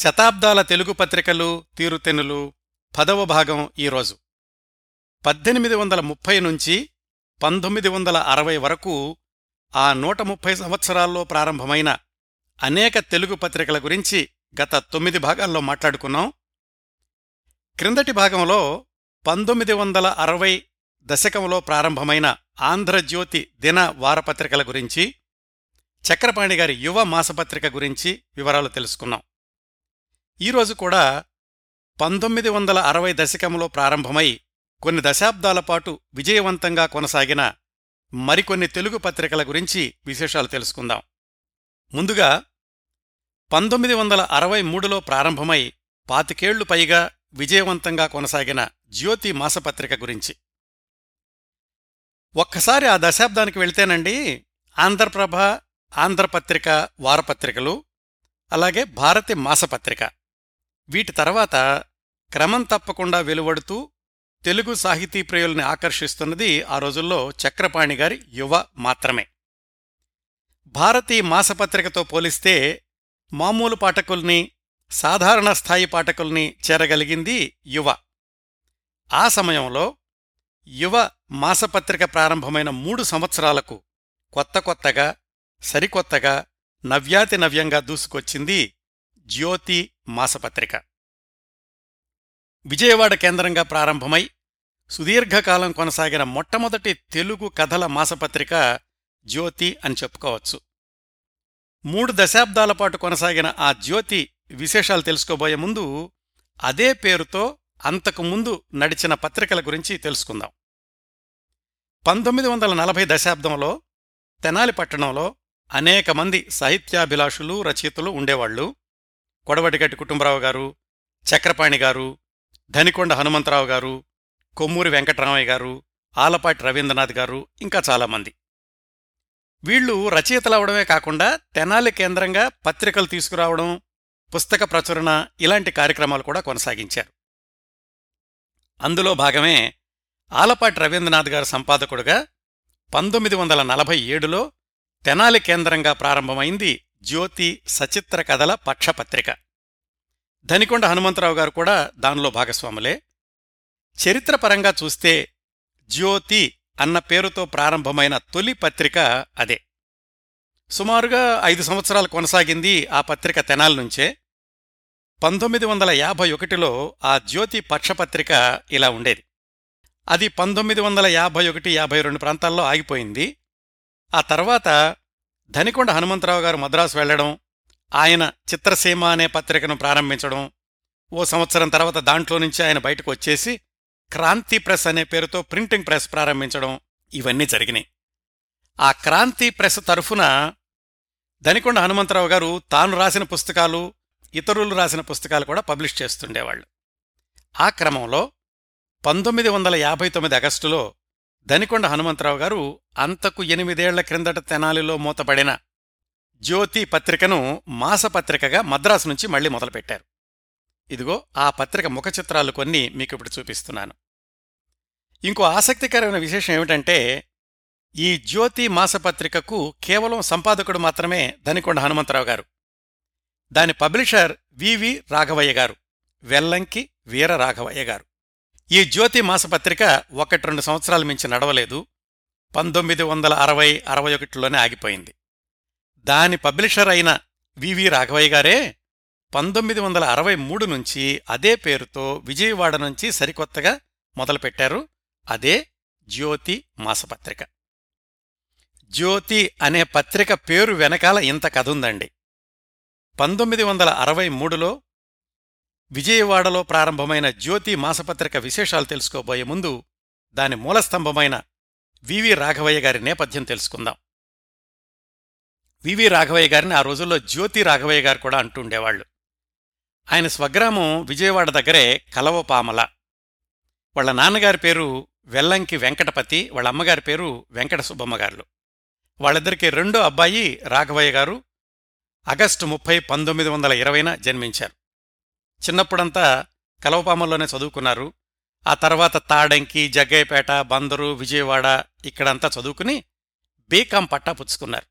శతాబ్దాల తెలుగు పత్రికలు తీరుతెన్నులు 10వ భాగం ఈరోజు. 1830 నుంచి 1960 వరకు ఆ 130 సంవత్సరాల్లో ప్రారంభమైన అనేక తెలుగు పత్రికల గురించి గత 9 భాగాల్లో మాట్లాడుకున్నాం. క్రిందటి భాగంలో 1960 దశకంలో ప్రారంభమైన ఆంధ్రజ్యోతి దిన వారపత్రికల గురించి, చక్రపాణి గారి యువ మాసపత్రిక గురించి వివరాలు తెలుసుకున్నాం. ఈరోజు కూడా 1960 దశకంలో ప్రారంభమై కొన్ని దశాబ్దాల పాటు విజయవంతంగా కొనసాగిన మరికొన్ని తెలుగు పత్రికల గురించి విశేషాలు తెలుసుకుందాం. ముందుగా 1963లో ప్రారంభమై 25 ఏళ్లు పైగా విజయవంతంగా కొనసాగిన జ్యోతి మాసపత్రిక గురించి. ఒక్కసారి ఆ దశాబ్దానికి వెళ్తేనండి, ఆంధ్రప్రభ, ఆంధ్రపత్రిక వారపత్రికలు, అలాగే భారతి మాసపత్రిక, వీటి తర్వాత క్రమం తప్పకుండా వెలువడుతూ తెలుగు సాహితీ ప్రియుల్ని ఆకర్షిస్తున్నది ఆ రోజుల్లో చక్రపాణి గారి యువ మాత్రమే. భారతి మాసపత్రికతో పోలిస్తే మామూలు పాఠకుల్ని, సాధారణ స్థాయి పాఠకుల్ని చేరగలిగింది యువ. ఆ సమయంలో యువ మాసపత్రిక ప్రారంభమైన 3 సంవత్సరాలకు కొత్త కొత్తగా, సరికొత్తగా, నవ్యాతి నవ్యంగా దూసుకొచ్చింది జ్యోతి మాసపత్రిక. విజయవాడ కేంద్రంగా ప్రారంభమై సుదీర్ఘకాలం కొనసాగిన మొట్టమొదటి తెలుగు కథల మాసపత్రిక జ్యోతి అని చెప్పుకోవచ్చు. 3 దశాబ్దాల పాటు కొనసాగిన ఆ జ్యోతి విశేషాలు తెలుసుకోబోయే ముందు అదే పేరుతో అంతకుముందు నడిచిన పత్రికల గురించి తెలుసుకుందాం. 1940 దశాబ్దంలో తెనాలి పట్టణంలో అనేక మంది సాహిత్యాభిలాషులు, రచయితలు ఉండేవాళ్లు. కొడవటిగట్టి కుటుంబరావు గారు, చక్రపాణి గారు, ధనికొండ హనుమంతరావు గారు, కొమ్మూరి వెంకటరామయ్య గారు, ఆలపాటి రవీంద్రనాథ్ గారు, ఇంకా చాలామంది. వీళ్లు రచయితలవడమే కాకుండా తెనాలి కేంద్రంగా పత్రికలు తీసుకురావడం, పుస్తక ప్రచురణ, ఇలాంటి కార్యక్రమాలు కూడా కొనసాగించారు. అందులో భాగమే ఆలపాటి రవీంద్రనాథ్ గారు సంపాదకుడుగా 1947లో తెనాలి కేంద్రంగా ప్రారంభమైంది జ్యోతి సచిత్ర కథల పక్షపత్రిక. ధనికొండ హనుమంతరావు గారు కూడా దానిలో భాగస్వాములే. చరిత్రపరంగా చూస్తే జ్యోతి అన్న పేరుతో ప్రారంభమైన తొలి పత్రిక అదే. సుమారుగా 5 సంవత్సరాలు కొనసాగింది ఆ పత్రిక తెనాలి నుంచే. 1951లో ఆ జ్యోతి పక్షపత్రిక ఇలా ఉండేది. అది 1951-52 ప్రాంతాల్లో ఆగిపోయింది. ఆ తర్వాత ధనికొండ హనుమంతరావు గారు మద్రాసు వెళ్లడం, ఆయన చిత్రసీమ అనే పత్రికను ప్రారంభించడం, ఓ సంవత్సరం తర్వాత దాంట్లో నుంచి ఆయన బయటకు వచ్చేసి క్రాంతి ప్రెస్ అనే పేరుతో ప్రింటింగ్ ప్రెస్ ప్రారంభించడం, ఇవన్నీ జరిగినాయి. ఆ క్రాంతి ప్రెస్ తరఫున ధనికొండ హనుమంతరావు గారు తాను రాసిన పుస్తకాలు, ఇతరులు రాసిన పుస్తకాలు కూడా పబ్లిష్ చేస్తుండేవాళ్లు. ఆ క్రమంలో 1959 ఆగస్టులో ధనికొండ హనుమంతరావు గారు అంతకు 8 ఏళ్ల క్రిందట తెనాలిలో మూతపడిన జ్యోతి పత్రికను మాసపత్రికగా మద్రాసు నుంచి మళ్లీ మొదలుపెట్టారు. ఇదిగో ఆ పత్రిక ముఖ చిత్రాలు కొన్ని మీకిప్పుడు చూపిస్తున్నాను. ఇంకో ఆసక్తికరమైన విశేషం ఏమిటంటే, ఈ జ్యోతి మాసపత్రికకు కేవలం సంపాదకుడు మాత్రమే ధనికొండ హనుమంతరావు గారు. దాని పబ్లిషర్ వివి రాఘవయ్య గారు, వెల్లంకి వీర రాఘవయ్య గారు. ఈ జ్యోతి మాసపత్రిక 1-2 సంవత్సరాలు మించి నడవలేదు. 1960-61లోనే ఆగిపోయింది. దాని పబ్లిషర్ అయిన వివి రాఘవయ్య గారే 1963 నుంచి అదే పేరుతో విజయవాడ నుంచి సరికొత్తగా మొదలుపెట్టారు. అదే జ్యోతి మాసపత్రిక. జ్యోతి అనే పత్రిక పేరు వెనకాల ఇంత కథ ఉందండి. 1963లో విజయవాడలో ప్రారంభమైన జ్యోతి మాసపత్రిక విశేషాలు తెలుసుకోబోయే ముందు దాని మూలస్తంభమైన వివి రాఘవయ్య గారి నేపథ్యం తెలుసుకుందాం. వివి రాఘవయ్య గారిని ఆ రోజుల్లో జ్యోతి రాఘవయ్య గారు కూడా అంటుండేవాళ్లు. ఆయన స్వగ్రామం విజయవాడ దగ్గరే కలవపామల. వాళ్ల నాన్నగారి పేరు వెల్లంకి వెంకటపతి, వాళ్ళ అమ్మగారి పేరు వెంకట సుబ్బమ్మ గారు. వాళ్ళిద్దరికీ రెండో అబ్బాయి రాఘవయ్య గారు ఆగస్టు 30, 1920న జన్మించారు. చిన్నప్పుడంతా కలవపామల్లోనే చదువుకున్నారు. ఆ తర్వాత తాడంకి, జగ్గయ్యపేట, బందరు, విజయవాడ ఇక్కడంతా చదువుకుని బీకాం పట్టా పుచ్చుకున్నారు.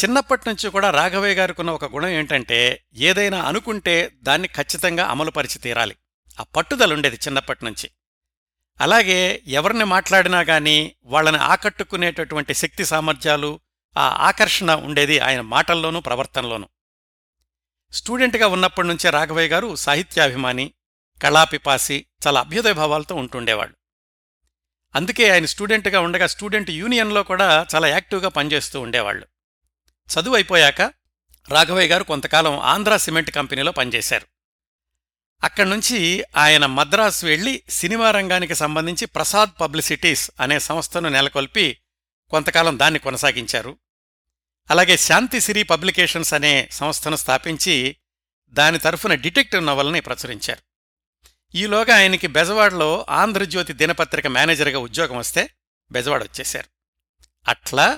చిన్నప్పటి నుంచి కూడా రాఘవయ్య గారికి ఉన్న ఒక గుణం ఏంటంటే ఏదైనా అనుకుంటే దాన్ని ఖచ్చితంగా అమలుపరిచి తీరాలి. ఆ పట్టుదలుండేది చిన్నప్పటి నుంచి. అలాగే ఎవరిని మాట్లాడినా కానీ వాళ్ళని ఆకట్టుకునేటటువంటి శక్తి సామర్థ్యాలు, ఆ ఆకర్షణ ఉండేది ఆయన మాటల్లోనూ ప్రవర్తనలోనూ. స్టూడెంట్గా ఉన్నప్పటి నుంచే రాఘవయ్య గారు సాహిత్యాభిమాని, కళాపిపాసి, చాలా అభ్యుదయ భావాలతో ఉంటుండేవాడు. అందుకే ఆయన స్టూడెంట్గా ఉండగా స్టూడెంట్ యూనియన్లో కూడా చాలా యాక్టివ్గా పనిచేస్తూ ఉండేవాళ్ళు. చదువు అయిపోయాక రాఘవయ్య గారు కొంతకాలం ఆంధ్ర సిమెంట్ కంపెనీలో పనిచేశారు. అక్కడి నుంచి ఆయన మద్రాసు వెళ్లి సినిమా రంగానికి సంబంధించి ప్రసాద్ పబ్లిసిటీస్ అనే సంస్థను నెలకొల్పి కొంతకాలం దాన్ని కొనసాగించారు. అలాగే శాంతిసిరి పబ్లికేషన్స్ అనే సంస్థను స్థాపించి దాని తరఫున డిటెక్టివ్ నవల్ని ప్రచురించారు. ఈలోగా ఆయనకి బెజవాడలో ఆంధ్రజ్యోతి దినపత్రిక మేనేజర్గా ఉద్యోగం వస్తే బెజవాడ వచ్చేశారు. అట్లా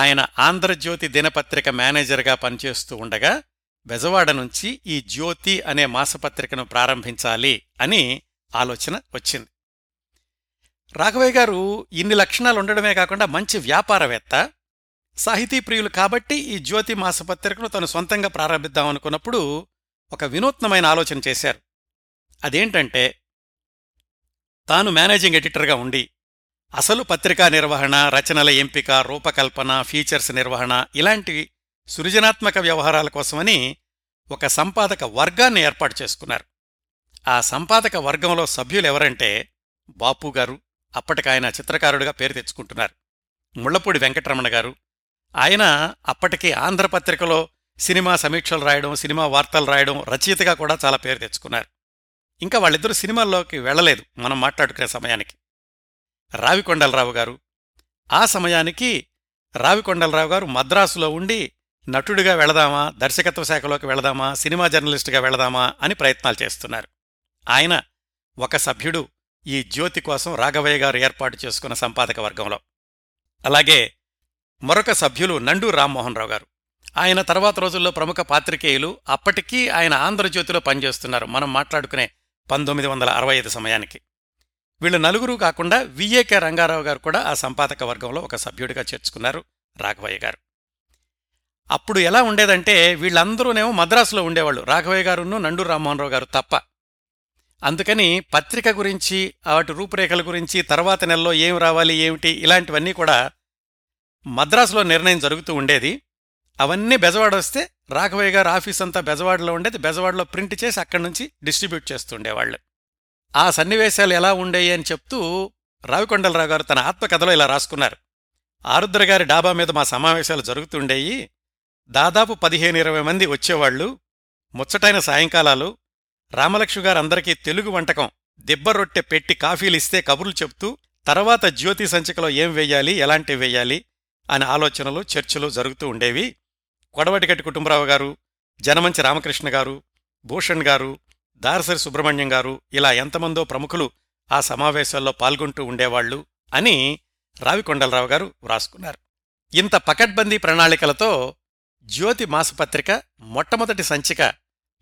ఆయన ఆంధ్రజ్యోతి దినపత్రిక మేనేజర్గా పనిచేస్తూ ఉండగా బెజవాడ నుంచి ఈ జ్యోతి అనే మాసపత్రికను ప్రారంభించాలి అని ఆలోచన వచ్చింది. రాఘవయ్య గారు ఇన్ని లక్షణాలు ఉండడమే కాకుండా మంచి వ్యాపారవేత్త, సాహితీ ప్రియులు కాబట్టి ఈ జ్యోతి మాసపత్రికను తను సొంతంగా ప్రారంభిద్దామనుకున్నప్పుడు ఒక వినూత్నమైన ఆలోచన చేశారు. అదేంటంటే తాను మేనేజింగ్ ఎడిటర్గా ఉండి అసలు పత్రికా నిర్వహణ, రచనల ఎంపిక, రూపకల్పన, ఫీచర్స్ నిర్వహణ ఇలాంటి సృజనాత్మక వ్యవహారాల కోసమని ఒక సంపాదక వర్గాన్ని ఏర్పాటు చేసుకున్నారు. ఆ సంపాదక వర్గంలో సభ్యులెవరంటే బాపు గారు, అప్పటికాయన చిత్రకారుడిగా పేరు తెచ్చుకుంటున్నారు. ముళ్లపూడి వెంకటరమణ గారు, ఆయన అప్పటికి ఆంధ్రపత్రికలో సినిమా సమీక్షలు రాయడం, సినిమా వార్తలు రాయడం, రచయితగా కూడా చాలా పేరు తెచ్చుకున్నారు. ఇంకా వాళ్ళిద్దరూ సినిమాల్లోకి వెళ్లలేదు మనం మాట్లాడుకునే సమయానికి. రావికొండలరావు గారు, ఆ సమయానికి రావికొండలరావు గారు మద్రాసులో ఉండి నటుడిగా వెళదామా, దర్శకత్వ శాఖలోకి వెళదామా, సినిమా జర్నలిస్టుగా వెళదామా అని ప్రయత్నాలు చేస్తున్నారు. ఆయన ఒక సభ్యుడు ఈ జ్యోతి కోసం రాఘవయ్య గారు ఏర్పాటు చేసుకున్న సంపాదక వర్గంలో. అలాగే మరొక సభ్యులు నండూరు రామ్మోహన్ రావు గారు, ఆయన తర్వాత రోజుల్లో ప్రముఖ పాత్రికేయులు. అప్పటికీ ఆయన ఆంధ్రజ్యోతిలో పనిచేస్తున్నారు మనం మాట్లాడుకునే 1965 సమయానికి. వీళ్ళు నలుగురు కాకుండా విఏకే రంగారావు గారు కూడా ఆ సంపాదక వర్గంలో ఒక సభ్యుడిగా చేర్చుకున్నారు రాఘవయ్య గారు. అప్పుడు ఎలా ఉండేదంటే వీళ్ళందరూనేమో మద్రాసులో ఉండేవాళ్ళు, రాఘవయ్య గారును నండూరు రామ్మోహనరావు గారు తప్ప. అందుకని పత్రిక గురించి, వాటి రూపురేఖల గురించి, తర్వాత నెలలో ఏం రావాలి ఏమిటి ఇలాంటివన్నీ కూడా మద్రాసులో నిర్ణయం జరుగుతూ ఉండేది. అవన్నీ బెజవాడ వస్తే రాఘవయ్య గారు ఆఫీస్ అంతా బెజవాడలో ఉండేది. బెజవాడలో ప్రింట్ చేసి అక్కడి నుంచి డిస్ట్రిబ్యూట్ చేస్తుండేవాళ్ళు. ఆ సన్నివేశాలు ఎలా ఉండేవి అని చెప్తూ రావికొండలరావు గారు తన ఆత్మకథలో ఇలా రాసుకున్నారు. ఆరుద్ర గారి డాబా మీద మా సమావేశాలు జరుగుతుండేవి. దాదాపు 15-20 మంది వచ్చేవాళ్లు. ముచ్చటైన సాయంకాలాలు. రామలక్ష్మి గారు అందరికీ తెలుగు వంటకం దిబ్బరొట్టె పెట్టి కాఫీలిస్తే కబుర్లు చెప్తూ తర్వాత జ్యోతి సంచికలో ఏం వెయ్యాలి, ఎలాంటివి వెయ్యాలి అనే ఆలోచనలు, చర్చలు జరుగుతూ ఉండేవి. కొడవటిగట్టి కుటుంబరావు గారు, జనమంచి రామకృష్ణ గారు, భూషణ్ గారు, దారసరి సుబ్రహ్మణ్యం గారు ఇలా ఎంతమందో ప్రముఖులు ఆ సమావేశాల్లో పాల్గొంటూ ఉండేవాళ్లు అని రావికొండలరావు గారు వ్రాసుకున్నారు. ఇంత పకడ్బందీ ప్రణాళికలతో జ్యోతి మాసపత్రిక మొట్టమొదటి సంచిక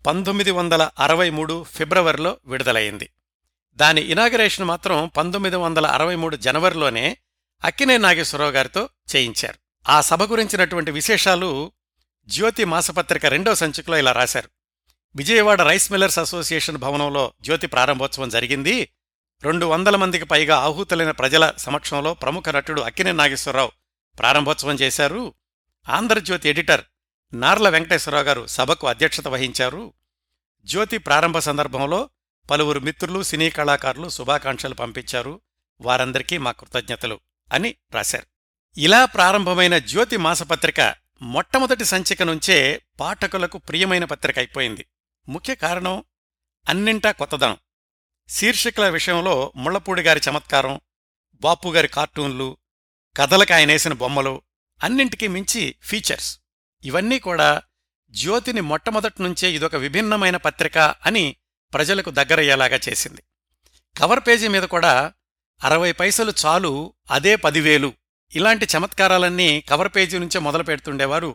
1963 ఫిబ్రవరిలో విడుదలైంది. దాని ఇనాగరేషన్ మాత్రం 1963 జనవరిలోనే అక్కినేని నాగేశ్వరరావు గారితో చేయించారు. ఆ సభ గురించినటువంటి విశేషాలు జ్యోతి మాసపత్రిక రెండో సంచికలో ఇలా రాశారు. విజయవాడ రైస్ మిల్లర్స్ అసోసియేషన్ భవనంలో జ్యోతి ప్రారంభోత్సవం జరిగింది. 200 మందికి పైగా ఆహూతులైన ప్రజల సమక్షంలో ప్రముఖ నటుడు అక్కినేని నాగేశ్వరరావు ప్రారంభోత్సవం చేశారు. ఆంధ్రజ్యోతి ఎడిటర్ నార్ల వెంకటేశ్వరరావు గారు సభకు అధ్యక్షత వహించారు. జ్యోతి ప్రారంభ సందర్భంలో పలువురు మిత్రులు, సినీ కళాకారులు శుభాకాంక్షలు పంపించారు. వారందరికీ మా కృతజ్ఞతలు అని రాశారు. ఇలా ప్రారంభమైన జ్యోతి మాసపత్రిక మొట్టమొదటి సంచిక నుంచే పాఠకులకు ప్రియమైన పత్రిక అయిపోయింది. ముఖ్య కారణం అన్నింటా కొత్తదనం. శీర్షికల విషయంలో ముళ్లపూడి గారి చమత్కారం, బాపుగారి కార్టూన్లు, కథలకు ఆయనేసిన బొమ్మలు, అన్నింటికీ మించి ఫీచర్స్, ఇవన్నీ కూడా జ్యోతిని మొట్టమొదటి నుంచే ఇదొక విభిన్నమైన పత్రిక అని ప్రజలకు దగ్గరయ్యేలాగా చేసింది. కవర్ పేజీ మీద కూడా 60 పైసలు చాలు అదే 10,000 ఇలాంటి చమత్కారాలన్నీ కవర్ పేజీ నుంచే మొదలు పెడుతుండేవారు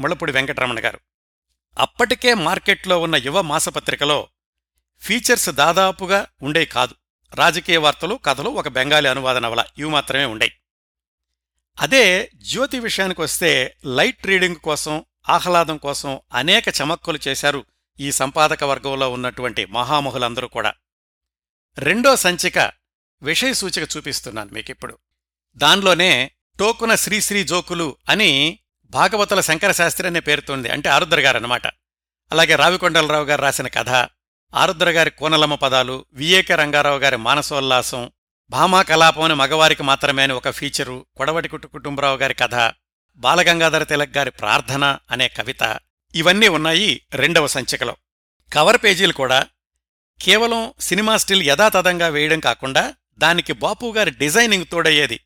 ముళ్లపూడి వెంకటరమణ గారు. అప్పటికే మార్కెట్లో ఉన్న యువ మాసపత్రికలో ఫీచర్స్ దాదాపుగా ఉండే కాదు. రాజకీయ వార్తలు, కథలు, ఒక బెంగాలీ అనువాద నవల ఇవి మాత్రమే ఉండేవి. అదే జ్యోతి విషయానికి వస్తే లైట్ రీడింగ్ కోసం, ఆహ్లాదం కోసం అనేక చమక్కులు చేశారు ఈ సంపాదక వర్గంలో ఉన్నటువంటి మహామహులందరూ కూడా. రెండో సంచిక విషయ సూచిక చూపిస్తున్నాను మీకిప్పుడు. దానిలోనే టోకున శ్రీశ్రీ జోకులు అని భాగవతుల శంకరశాస్త్రి అనే పేరుతోంది, అంటే ఆరుద్ర గారు అనమాట. అలాగే రావికొండలరావు గారు రాసిన కథ, ఆరుద్ర గారి కోనలమ్మ పదాలు, విఏకే రంగారావు గారి మానసోల్లాసం, భామా కలాపం అని మగవారికి మాత్రమే అని ఒక ఫీచరు, కొడవటిగట్టి కుటుంబరావు గారి కథ, బాలగంగాధర తిలక్ గారి ప్రార్థన అనే కవిత, ఇవన్నీ ఉన్నాయి రెండవ సంచికలో. కవర్ పేజీలు కూడా కేవలం సినిమా స్టిల్ యథాతథంగా వేయడం కాకుండా దానికి బాపు గారి డిజైనింగ్ తోడయ్యేది.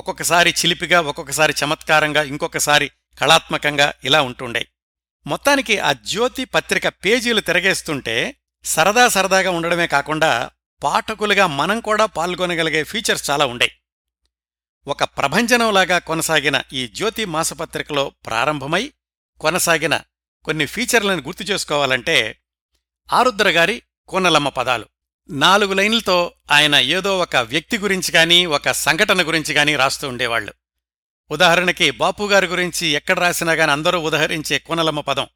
ఒక్కొక్కసారి చిలిపిగా, ఒక్కొక్కసారి చమత్కారంగా, ఇంకొకసారి కళాత్మకంగా ఇలా ఉంటుండే. మొత్తానికి ఆ జ్యోతి పత్రిక పేజీలు తిరగేస్తుంటే సరదా సరదాగా ఉండడమే కాకుండా పాఠకులుగా మనం కూడా పాల్గొనగలిగే ఫీచర్స్ చాలా ఉండే. ఒక ప్రభంజనంలాగా కొనసాగిన ఈ జ్యోతి మాసపత్రికలో ప్రారంభమై కొనసాగిన కొన్ని ఫీచర్లను గుర్తు చేసుకోవాలంటే, ఆరుద్ర గారి కోనలమ్మ పదాలు 4 లైన్లతో ఆయన ఏదో ఒక వ్యక్తి గురించి కానీ ఒక సంఘటన గురించి కానీ రాస్తూ ఉండేవాళ్లు. ఉదాహరణకి బాపు గారి గురించి ఎక్కడ రాసినా గాని అందరూ ఉదహరించే కోనలమ్మ పదం,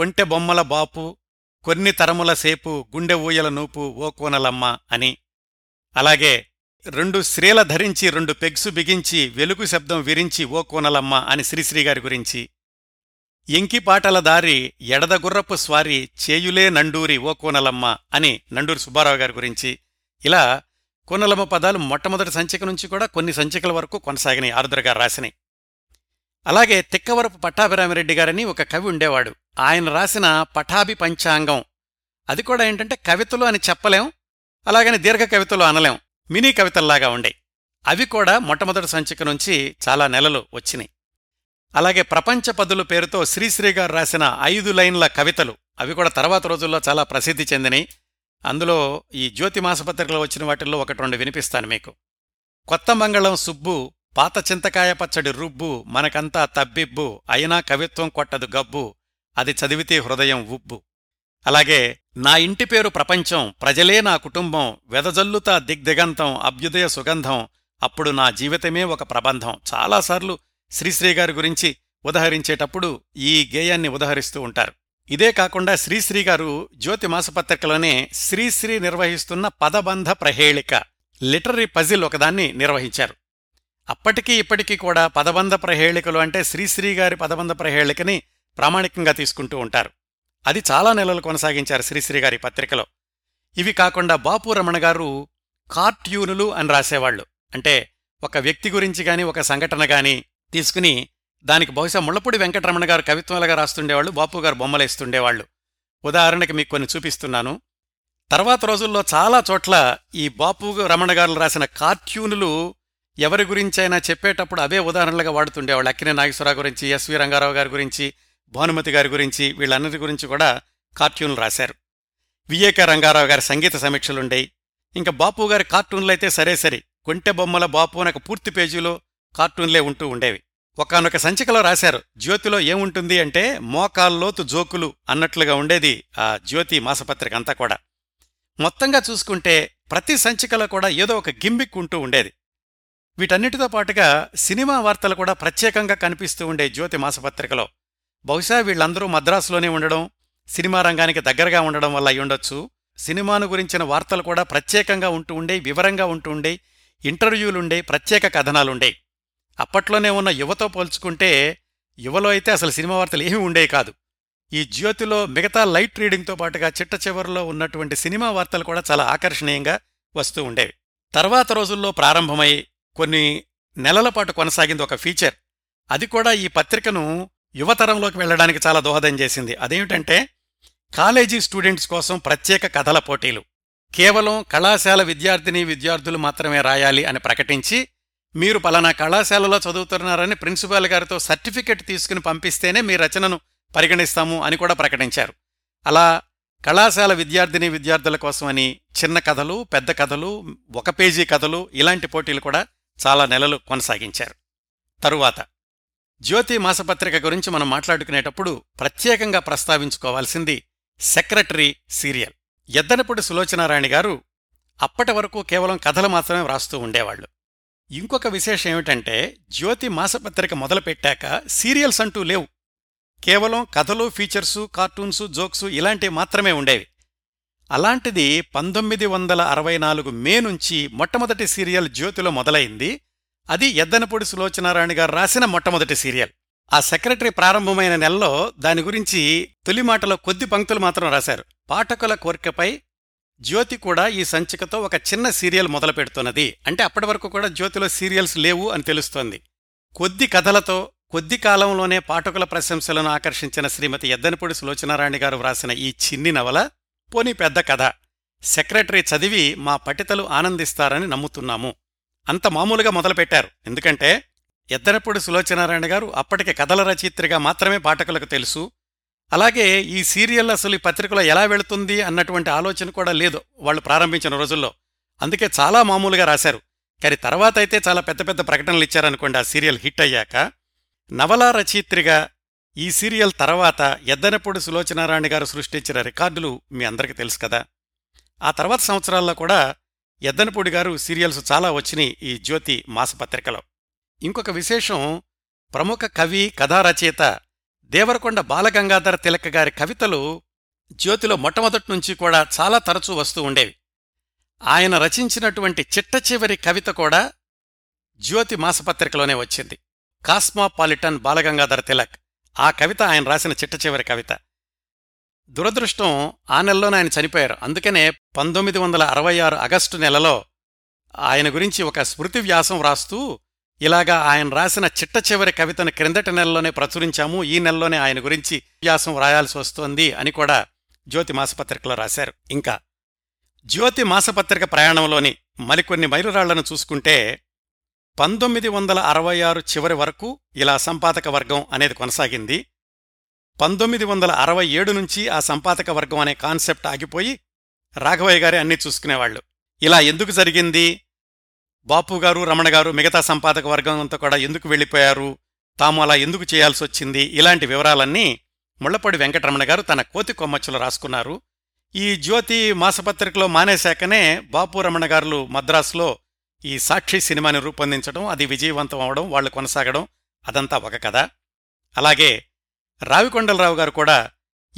కొంటె బొమ్మల బాపు కొన్ని తరముల సేపు గుండె ఊయల నూపు ఓ కోనలమ్మ అని. అలాగే 2 స్త్రీల ధరించి 2 పెగ్సు బిగించి వెలుగు శబ్దం విరించి ఓ కోనలమ్మ అని శ్రీశ్రీగారి గురించి. ఎంకిపాటల దారి ఎడదగుర్రపు స్వారి చేయులే నండూరి ఓ కోనలమ్మ అని నండూరు సుబ్బారావు గారి గురించి. ఇలా కోనలమ్మ పదాలు మొట్టమొదటి సంచిక నుంచి కూడా కొన్ని సంచికల వరకు కొనసాగినాయి ఆరుద్ర గారు రాసినాయి. అలాగే తిక్కవరపు పట్టాభిరామిరెడ్డి గారని ఒక కవి ఉండేవాడు. ఆయన రాసిన పఠాభి పంచాంగం, అది కూడా ఏంటంటే కవితలు అని చెప్పలేం, అలాగని దీర్ఘ కవితలు అనలేం, మినీ కవితల్లాగా ఉండే. అవి కూడా మొట్టమొదటి సంచిక నుంచి చాలా నెలలు వచ్చినాయి. అలాగే ప్రపంచ పదులు పేరుతో శ్రీశ్రీ గారు రాసిన 5 లైన్ల కవితలు, అవి కూడా తర్వాత రోజుల్లో చాలా ప్రసిద్ధి చెందినాయి. అందులో ఈ జ్యోతి మాసపత్రికలో వచ్చిన వాటిల్లో 1-2 వినిపిస్తాను మీకు. కొత్త మంగళం సుబ్బు పాత చింతకాయ పచ్చడి రుబ్బు మనకంతా తబ్బిబ్బు అయినా కవిత్వం కొట్టదు గబ్బు అది చదివితే హృదయం ఉబ్బు. అలాగే నా ఇంటి పేరు ప్రపంచం ప్రజలే నా కుటుంబం వెదజల్లుతా దిగ్దిగంతం అభ్యుదయ సుగంధం అప్పుడు నా జీవితమే ఒక ప్రబంధం. చాలాసార్లు శ్రీశ్రీ గారి గురించి ఉదహరించేటప్పుడు ఈ గేయాన్ని ఉదహరిస్తూ ఉంటారు. ఇదే కాకుండా శ్రీశ్రీ గారు జ్యోతి మాసపత్రికలోనే శ్రీశ్రీ నిర్వహిస్తున్న పదబంధ ప్రహేళిక లిటరీ పజిల్ ఒకదాన్ని నిర్వహించారు. అప్పటికీ ఇప్పటికీ కూడా పదబంధ ప్రహేళికలు అంటే శ్రీశ్రీ గారి పదబంధ ప్రహేళికని ప్రామాణికంగా తీసుకుంటూ ఉంటారు. అది చాలా నెలలు కొనసాగించారు శ్రీశ్రీ గారి పత్రికలో. ఇవి కాకుండా బాపు రమణ గారు కార్ట్యూనులు అని రాసేవాళ్లు, అంటే ఒక వ్యక్తి గురించి కానీ ఒక సంఘటన కానీ తీసుకుని దానికి బహుశా ముళ్ళపూడి వెంకటరమణ గారు కవిత్వాలుగా రాస్తుండేవాళ్లు, బాపు గారు బొమ్మలేస్తుండేవాళ్లు. ఉదాహరణకి మీకు కొన్ని చూపిస్తున్నాను. తర్వాత రోజుల్లో చాలా చోట్ల ఈ బాపు రమణ గారు రాసిన కార్ట్యూనులు ఎవరి గురించైనా చెప్పేటప్పుడు అవే ఉదాహరణలుగా వాడుతుండేవాళ్ళు. అక్కినేని నాగేశ్వరరావు గురించి, ఎస్వి రంగారావు గారి గురించి, భానుమతి గారి గురించి, వీళ్ళందరి గురించి కూడా కార్టూన్లు రాశారు. విఏకే రంగారావు గారి సంగీత సమీక్షలుండేవి. ఇంకా బాపు గారి కార్టూన్లైతే సరే సరే, కొంటె బొమ్మల బాపు అనక పూర్తి పేజీలో కార్టూన్లే ఉంటూ ఉండేవి. ఒకానొక సంచికలో రాశారు జ్యోతిలో ఏముంటుంది అంటే మోకాల్లోతు జోకులు అన్నట్లుగా ఉండేది ఆ జ్యోతి మాసపత్రిక అంతా కూడా. మొత్తంగా చూసుకుంటే ప్రతి సంచికలో కూడా ఏదో ఒక గిమ్మిక్ ఉంటూ ఉండేది. వీటన్నిటితో పాటుగా సినిమా వార్తలు కూడా ప్రత్యేకంగా కనిపిస్తూ ఉండే జ్యోతి మాసపత్రికలో. బహుశా వీళ్ళందరూ మద్రాసులోనే ఉండడం, సినిమా రంగానికి దగ్గరగా ఉండడం వల్ల అయ్యుండొచ్చు. సినిమాను గురించిన వార్తలు కూడా ప్రత్యేకంగా ఉంటూ ఉండే, వివరంగా ఉంటూ ఉండే, ఇంటర్వ్యూలుండే, ప్రత్యేక కథనాలుండే. అప్పట్లోనే ఉన్న యువతో పోల్చుకుంటే యువలో అయితే అసలు సినిమా వార్తలు ఏమీ ఉండేవి కాదు. ఈ జ్యోతిలో మిగతా లైట్ రీడింగ్తో పాటుగా చిట్ట చివరిలో ఉన్నటువంటి సినిమా వార్తలు కూడా చాలా ఆకర్షణీయంగా వస్తూ ఉండేవి. తర్వాత రోజుల్లో ప్రారంభమై కొన్ని నెలల పాటు కొనసాగింది ఒక ఫీచర్. అది కూడా ఈ పత్రికను యువతరంలోకి వెళ్లడానికి చాలా దోహదం చేసింది. అదేమిటంటే కాలేజీ స్టూడెంట్స్ కోసం ప్రత్యేక కథల పోటీలు. కేవలం కళాశాల విద్యార్థిని విద్యార్థులు మాత్రమే రాయాలి అని ప్రకటించి, మీరు పలానా కళాశాలలో చదువుతున్నారని ప్రిన్సిపాల్ గారితో సర్టిఫికెట్ తీసుకుని పంపిస్తేనే మీ రచనను పరిగణిస్తాము అని కూడా ప్రకటించారు. అలా కళాశాల విద్యార్థిని విద్యార్థుల కోసమని చిన్న కథలు, పెద్ద కథలు, 1 పేజీ కథలు, ఇలాంటి పోటీలు కూడా చాలా నెలలు కొనసాగించారు. తరువాత జ్యోతి మాసపత్రిక గురించి మనం మాట్లాడుకునేటప్పుడు ప్రత్యేకంగా ప్రస్తావించుకోవాల్సింది సెక్రటరీ సీరియల్. ఎద్దనపూడి సులోచనారాణి గారు అప్పటి వరకు కేవలం కథలు మాత్రమే వ్రాస్తూ ఉండేవాళ్లు. ఇంకొక విశేషం ఏమిటంటే జ్యోతి మాసపత్రిక మొదలుపెట్టాక సీరియల్స్ అంటూ లేవు. కేవలం కథలు, ఫీచర్సు, కార్టూన్సు, జోక్సు ఇలాంటివి మాత్రమే ఉండేవి. అలాంటిది 1964 మే నుంచి మొట్టమొదటి సీరియల్ జ్యోతిలో మొదలైంది. అది ఎద్దనపూడి సులోచనారాణి గారు రాసిన మొట్టమొదటి సీరియల్. ఆ సెక్రటరీ ప్రారంభమైన నెలలో దాని గురించి తొలి మాటలో కొద్ది పంక్తులు మాత్రం రాశారు. పాఠకుల కోరికపై జ్యోతి కూడా ఈ సంచికతో ఒక చిన్న సీరియల్ మొదలుపెడుతున్నది. అంటే అప్పటి వరకు కూడా జ్యోతిలో సీరియల్స్ లేవు అని తెలుస్తోంది. కొద్ది కథలతో కొద్ది కాలంలోనే పాఠకుల ప్రశంసలను ఆకర్షించిన శ్రీమతి ఎద్దనపూడి సులోచనారాణి గారు వ్రాసిన ఈ చిన్ని నవల, పోనీ పెద్ద కథ, సెక్రటరీ చదివి మా పఠితలు ఆనందిస్తారని నమ్ముతున్నాము. అంత మామూలుగా మొదలుపెట్టారు. ఎందుకంటే ఎద్దనపూడి సులోచనారాయణ గారు అప్పటికి కథల రచయిత్రిగా మాత్రమే పాఠకులకు తెలుసు. అలాగే ఈ సీరియల్ అసలు ఈ పత్రికలో ఎలా వెళుతుంది అన్నటువంటి ఆలోచన కూడా లేదు వాళ్ళు ప్రారంభించిన రోజుల్లో. అందుకే చాలా మామూలుగా రాశారు. కానీ తర్వాత అయితే చాలా పెద్ద పెద్ద ప్రకటనలు ఇచ్చారనుకోండి ఆ సీరియల్ హిట్ అయ్యాక. నవలా రచయిత్రిగా ఈ సీరియల్ తర్వాత ఎద్దనపూడి సులోచనారాయణ గారు సృష్టించిన రికార్డులు మీ అందరికీ తెలుసు కదా. ఆ తర్వాత సంవత్సరాల్లో కూడా ఎద్దనపూడి గారు సీరియల్స్ చాలా వచ్చినాయి ఈ జ్యోతి మాసపత్రికలో. ఇంకొక విశేషం, ప్రముఖ కవి, కథారచయిత దేవరకొండ బాలగంగాధర తిలక్ గారి కవితలు జ్యోతిలో మొట్టమొదటి నుంచి కూడా చాలా తరచూ వస్తూ ఉండేవి. ఆయన రచించినటువంటి చిట్ట చివరి కవిత కూడా జ్యోతి మాసపత్రికలోనే వచ్చింది. కాస్మాపాలిటన్ బాలగంగాధర తిలక్, ఆ కవిత ఆయన రాసిన చిట్ట చివరి కవిత. దురదృష్టం ఆ నెలలోనే ఆయన చనిపోయారు. అందుకనే 1966 ఆగస్టు నెలలో ఆయన గురించి ఒక స్మృతి వ్యాసం రాస్తూ ఇలాగా ఆయన రాసిన చిట్ట చివరి కవితను క్రిందటి నెలలోనే ప్రచురించాము, ఈ నెలలోనే ఆయన గురించి వ్యాసం రాయాల్సి వస్తోంది అని కూడా జ్యోతి మాసపత్రికలో రాశారు. ఇంకా జ్యోతి మాసపత్రిక ప్రయాణంలోని మరికొన్ని మైలురాళ్లను చూసుకుంటే 1966 చివరి వరకు ఇలా సంపాదక వర్గం అనేది కొనసాగింది. 1967 నుంచి ఆ సంపాదక వర్గం అనే కాన్సెప్ట్ ఆగిపోయి రాఘవయ్య గారే అన్నీ చూసుకునేవాళ్లు. ఇలా ఎందుకు జరిగింది, బాపు గారు, రమణ గారు మిగతా సంపాదక వర్గం అంతా కూడా ఎందుకు వెళ్ళిపోయారు, తాము అలా ఎందుకు చేయాల్సి వచ్చింది, ఇలాంటి వివరాలన్నీ ముళ్లపూడి వెంకటరమణ గారు తన కోతి కొమ్మచ్చులో రాసుకున్నారు. ఈ జ్యోతి మాసపత్రికలో మానేశాకనే బాపు, రమణ గారులు మద్రాసులో ఈ సాక్షి సినిమాని రూపొందించడం, అది విజయవంతం అవడం, వాళ్లు కొనసాగడం, అదంతా ఒక కథ. అలాగే రావికొండలరావు గారు కూడా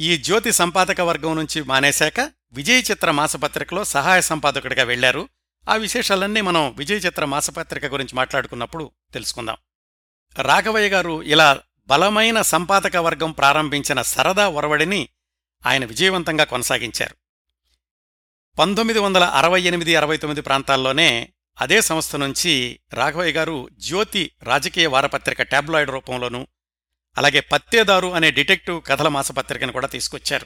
ఈ జ్యోతి సంపాదక వర్గం నుంచి మానేశాక విజయ చిత్ర మాసపత్రికలో సహాయ సంపాదకుడిగా వెళ్లారు. ఆ విశేషాలన్నీ మనం విజయ చిత్ర మాసపత్రిక గురించి మాట్లాడుకున్నప్పుడు తెలుసుకుందాం. రాఘవయ్య గారు ఇలా బలమైన సంపాదక వర్గం ప్రారంభించిన సరదా ఒరవడిని ఆయన విజయవంతంగా కొనసాగించారు. 1968-69 ప్రాంతాల్లోనే అదే సంస్థ నుంచి రాఘవయ్య గారు జ్యోతి రాజకీయ వారపత్రిక టాబ్లాయిడ్ రూపంలోనూ, అలాగే పత్తేదారు అనే డిటెక్టివ్ కథల మాసపత్రికను కూడా తీసుకొచ్చారు.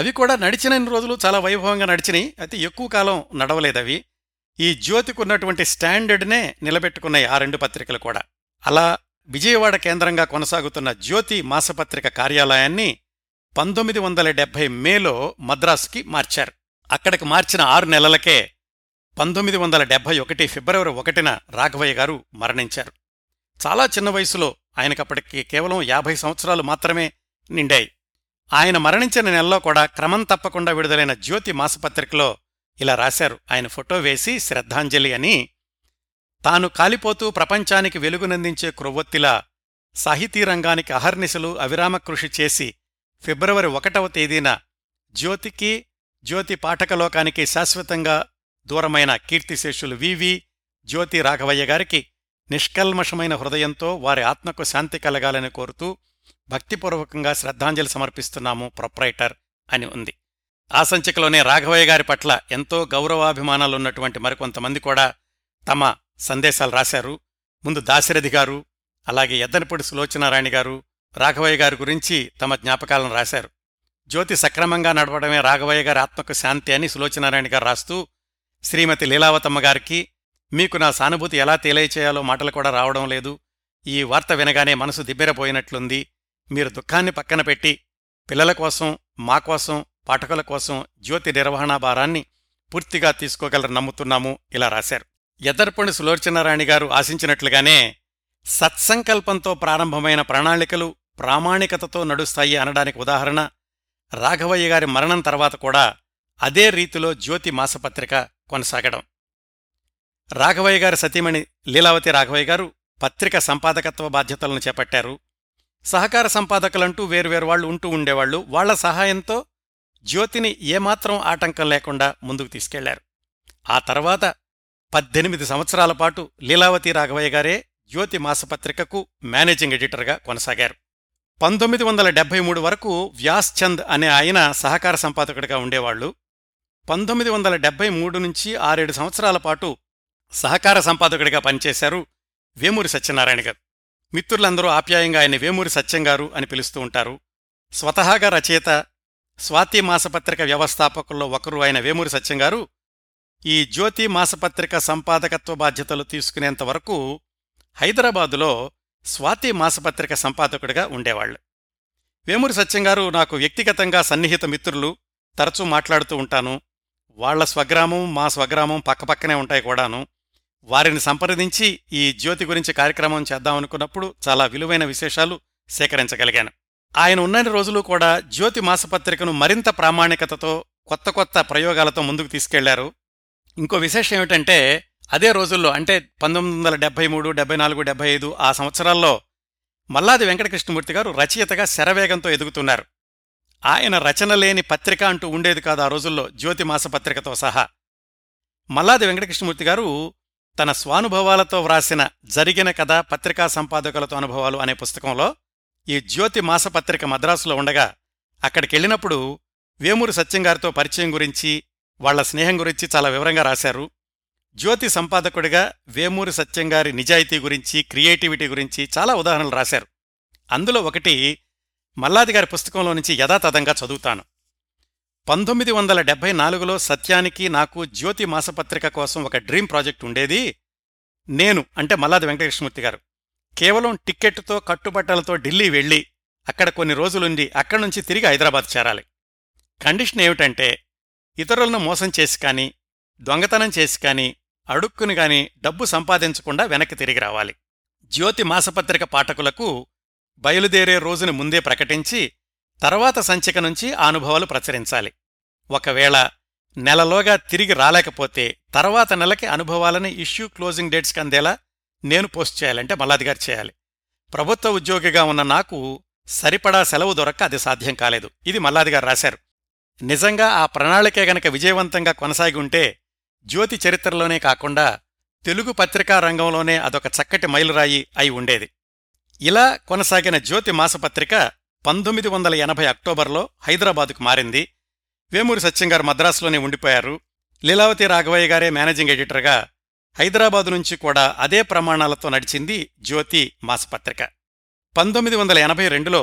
అవి కూడా నడిచిన రోజులు చాలా వైభవంగా నడిచినాయి. అయితే ఎక్కువ కాలం నడవలేదవి. ఈ జ్యోతికున్నటువంటి స్టాండర్డ్నే నిలబెట్టుకున్నాయి ఆ రెండు పత్రికలు కూడా. అలా విజయవాడ కేంద్రంగా కొనసాగుతున్న జ్యోతి మాసపత్రిక కార్యాలయాన్ని 1970 మేలో మద్రాసుకి మార్చారు. అక్కడికి మార్చిన 6 నెలలకే 1971 ఫిబ్రవరి 1న రాఘవయ్య గారు మరణించారు. చాలా చిన్న వయసులో, ఆయనకప్పటికి కేవలం 50 సంవత్సరాలు మాత్రమే నిండాయి. ఆయన మరణించిన నెలలో కూడా క్రమం తప్పకుండా విడుదలైన జ్యోతి మాసపత్రికలో ఇలా రాశారు. ఆయన ఫోటో వేసి శ్రద్ధాంజలి అని, తాను కాలిపోతూ ప్రపంచానికి వెలుగునందించే క్రొవ్వొత్తిలా సాహితీ రంగానికి అహర్నిశలు అవిరామ కృషి చేసి ఫిబ్రవరి 1వ తేదీన జ్యోతికి, జ్యోతి పాఠకలోకానికి శాశ్వతంగా దూరమైన కీర్తిశేషులు వివి జ్యోతి రాఘవయ్య గారికి నిష్కల్మషమైన హృదయంతో వారి ఆత్మకు శాంతి కలగాలని కోరుతూ భక్తిపూర్వకంగా శ్రద్ధాంజలి సమర్పిస్తున్నాము ప్రొప్రైటర్ అని ఉంది. ఆ సంచికలోనే రాఘవయ్య గారి పట్ల ఎంతో గౌరవాభిమానాలున్నటువంటి మరికొంతమంది కూడా తమ సందేశాలు రాశారు. ముందు దాశరథి గారు, అలాగే ఎద్దనపూడి సులోచనారాణి గారు రాఘవయ్య గారి గురించి తమ జ్ఞాపకాలను రాశారు. జ్యోతి సక్రమంగా నడవడమే రాఘవయ్య గారి ఆత్మకు శాంతి అని సులోచనారాయణ గారు రాస్తూ శ్రీమతి లీలావతమ్మ గారికి, మీకు నా సానుభూతి ఎలా తెలియచేయాలో మాటలు కూడా రావడం లేదు, ఈ వార్త వినగానే మనసు దిబ్బెరపోయినట్లుంది, మీరు దుఃఖాన్ని పక్కన పెట్టి పిల్లల కోసం, మా కోసం, పాఠకుల కోసం జ్యోతి నిర్వహణా భారాన్ని పూర్తిగా తీసుకోగలరు నమ్ముతున్నాము ఇలా రాశారు. ఎద్దనపూడి సులోచనారాణి గారు ఆశించినట్లుగానే సత్సంకల్పంతో ప్రారంభమైన ప్రణాళికలు ప్రామాణికతతో నడుస్తాయి అనడానికి ఉదాహరణ రాఘవయ్య గారి మరణం తర్వాత కూడా అదే రీతిలో జ్యోతి మాసపత్రిక కొనసాగడం. రాఘవయ్య గారి సతీమణి లీలావతి రాఘవయ్య గారు పత్రిక సంపాదకత్వ బాధ్యతలను చేపట్టారు. సహకార సంపాదకులంటూ వేర్వేరు వాళ్లు ఉంటూ ఉండేవాళ్లు. వాళ్ల సహాయంతో జ్యోతిని ఏమాత్రం ఆటంకం లేకుండా ముందుకు తీసుకెళ్లారు. ఆ తర్వాత 18 సంవత్సరాల పాటు లీలావతి రాఘవయ్య గారే జ్యోతి మాసపత్రికకు మేనేజింగ్ ఎడిటర్గా కొనసాగారు. 1973 వరకు వ్యాస్చంద్ అనే ఆయన సహకార సంపాదకుడిగా ఉండేవాళ్లు. 1973 నుంచి 6-7 సంవత్సరాల పాటు సహకార సంపాదకుడిగా పనిచేశారు వేమూరి సత్యనారాయణ గారు. మిత్రులందరూ ఆప్యాయంగా ఆయన వేమూరి సత్యం గారు అని పిలుస్తూ ఉంటారు. స్వతహాగా రచయిత, స్వాతి మాసపత్రిక వ్యవస్థాపకుల్లో ఒకరు అయిన వేమూరి సత్యం గారు ఈ జ్యోతి మాసపత్రిక సంపాదకత్వ బాధ్యతలు తీసుకునేంత వరకు హైదరాబాదులో స్వాతి మాసపత్రిక సంపాదకుడిగా ఉండేవాళ్లు. వేమూరి సత్యం గారు నాకు వ్యక్తిగతంగా సన్నిహిత మిత్రులు, తరచూ మాట్లాడుతూ ఉంటాను. వాళ్ల స్వగ్రామం మా స్వగ్రామం పక్కపక్కనే ఉంటాయి కూడాను. వారిని సంప్రదించి ఈ జ్యోతి గురించి కార్యక్రమం చేద్దామనుకున్నప్పుడు చాలా విలువైన విశేషాలు సేకరించగలిగాను. ఆయన ఉన్నన్ని రోజులు కూడా జ్యోతి మాసపత్రికను మరింత ప్రామాణికతతో కొత్త కొత్త ప్రయోగాలతో ముందుకు తీసుకెళ్లారు. ఇంకో విశేషం ఏమిటంటే, అదే రోజుల్లో అంటే 1973, 1974, 1975 ఆ సంవత్సరాల్లో మల్లాది వెంకటకృష్ణమూర్తి గారు రచయితగా శరవేగంతో ఎదుగుతున్నారు. ఆయన రచన లేని పత్రిక అంటూ ఉండేది కాదు ఆ రోజుల్లో, జ్యోతి మాసపత్రికతో సహా. మల్లాది వెంకటకృష్ణమూర్తి గారు తన స్వానుభవాలతో వ్రాసిన జరిగిన కథ పత్రికా సంపాదకులతో అనుభవాలు అనే పుస్తకంలో ఈ జ్యోతి మాసపత్రిక మద్రాసులో ఉండగా అక్కడికెళ్ళినప్పుడు వేమూరి సత్యంగారితో పరిచయం గురించి, వాళ్ల స్నేహం గురించి చాలా వివరంగా రాశారు. జ్యోతి సంపాదకుడిగా వేమూరి సత్యంగారి నిజాయితీ గురించి, క్రియేటివిటీ గురించి చాలా ఉదాహరణలు రాశారు. అందులో ఒకటి మల్లాది గారి పుస్తకంలో నుంచి యథాతథంగా చదువుతాను. 1974లో సత్యానికి నాకు జ్యోతి మాసపత్రిక కోసం ఒక డ్రీమ్ ప్రాజెక్ట్ ఉండేది. నేను అంటే మల్లాది వెంకటకృష్ణమూర్తి గారు కేవలం టిక్కెట్తో కట్టుబట్టలతో ఢిల్లీ వెళ్లి అక్కడ కొన్ని రోజులుండి అక్కడి నుంచి తిరిగి హైదరాబాద్ చేరాలి. కండిషన్ ఏమిటంటే ఇతరులను మోసం చేసి కానీ, దొంగతనం చేసి కానీ, అడుక్కుని కానీ డబ్బు సంపాదించకుండా వెనక్కి తిరిగి రావాలి. జ్యోతి మాసపత్రిక పాఠకులకు బయలుదేరే రోజుని ముందే ప్రకటించి తర్వాత సంచిక నుంచి ఆ అనుభవాలు ప్రచురించాలి. ఒకవేళ నెలలోగా తిరిగి రాలేకపోతే తర్వాత నెలకి అనుభవాలని ఇష్యూ క్లోజింగ్ డేట్స్కి అందేలా నేను పోస్ట్ చేయాలంటే మల్లాది గారు చేయాలి. ప్రభుత్వ ఉద్యోగిగా ఉన్న నాకు సరిపడా సెలవు దొరక్క అది సాధ్యం కాలేదు. ఇది మల్లాది గారు రాశారు. నిజంగా ఆ ప్రణాళికే గనక విజయవంతంగా కొనసాగి ఉంటే జ్యోతి చరిత్రలోనే కాకుండా తెలుగు పత్రికా రంగంలోనే అదొక చక్కటి మైలురాయి అయి ఉండేది. ఇలా కొనసాగిన జ్యోతి మాసపత్రిక 1980 అక్టోబర్లో హైదరాబాదుకు మారింది. వేమూరి సత్యంగారు మద్రాసులోనే ఉండిపోయారు. లీలావతి రాఘవయ్య గారే మేనేజింగ్ ఎడిటర్గా. హైదరాబాదు నుంచి కూడా అదే ప్రమాణాలతో నడిచింది జ్యోతి మాసపత్రిక. 1982లో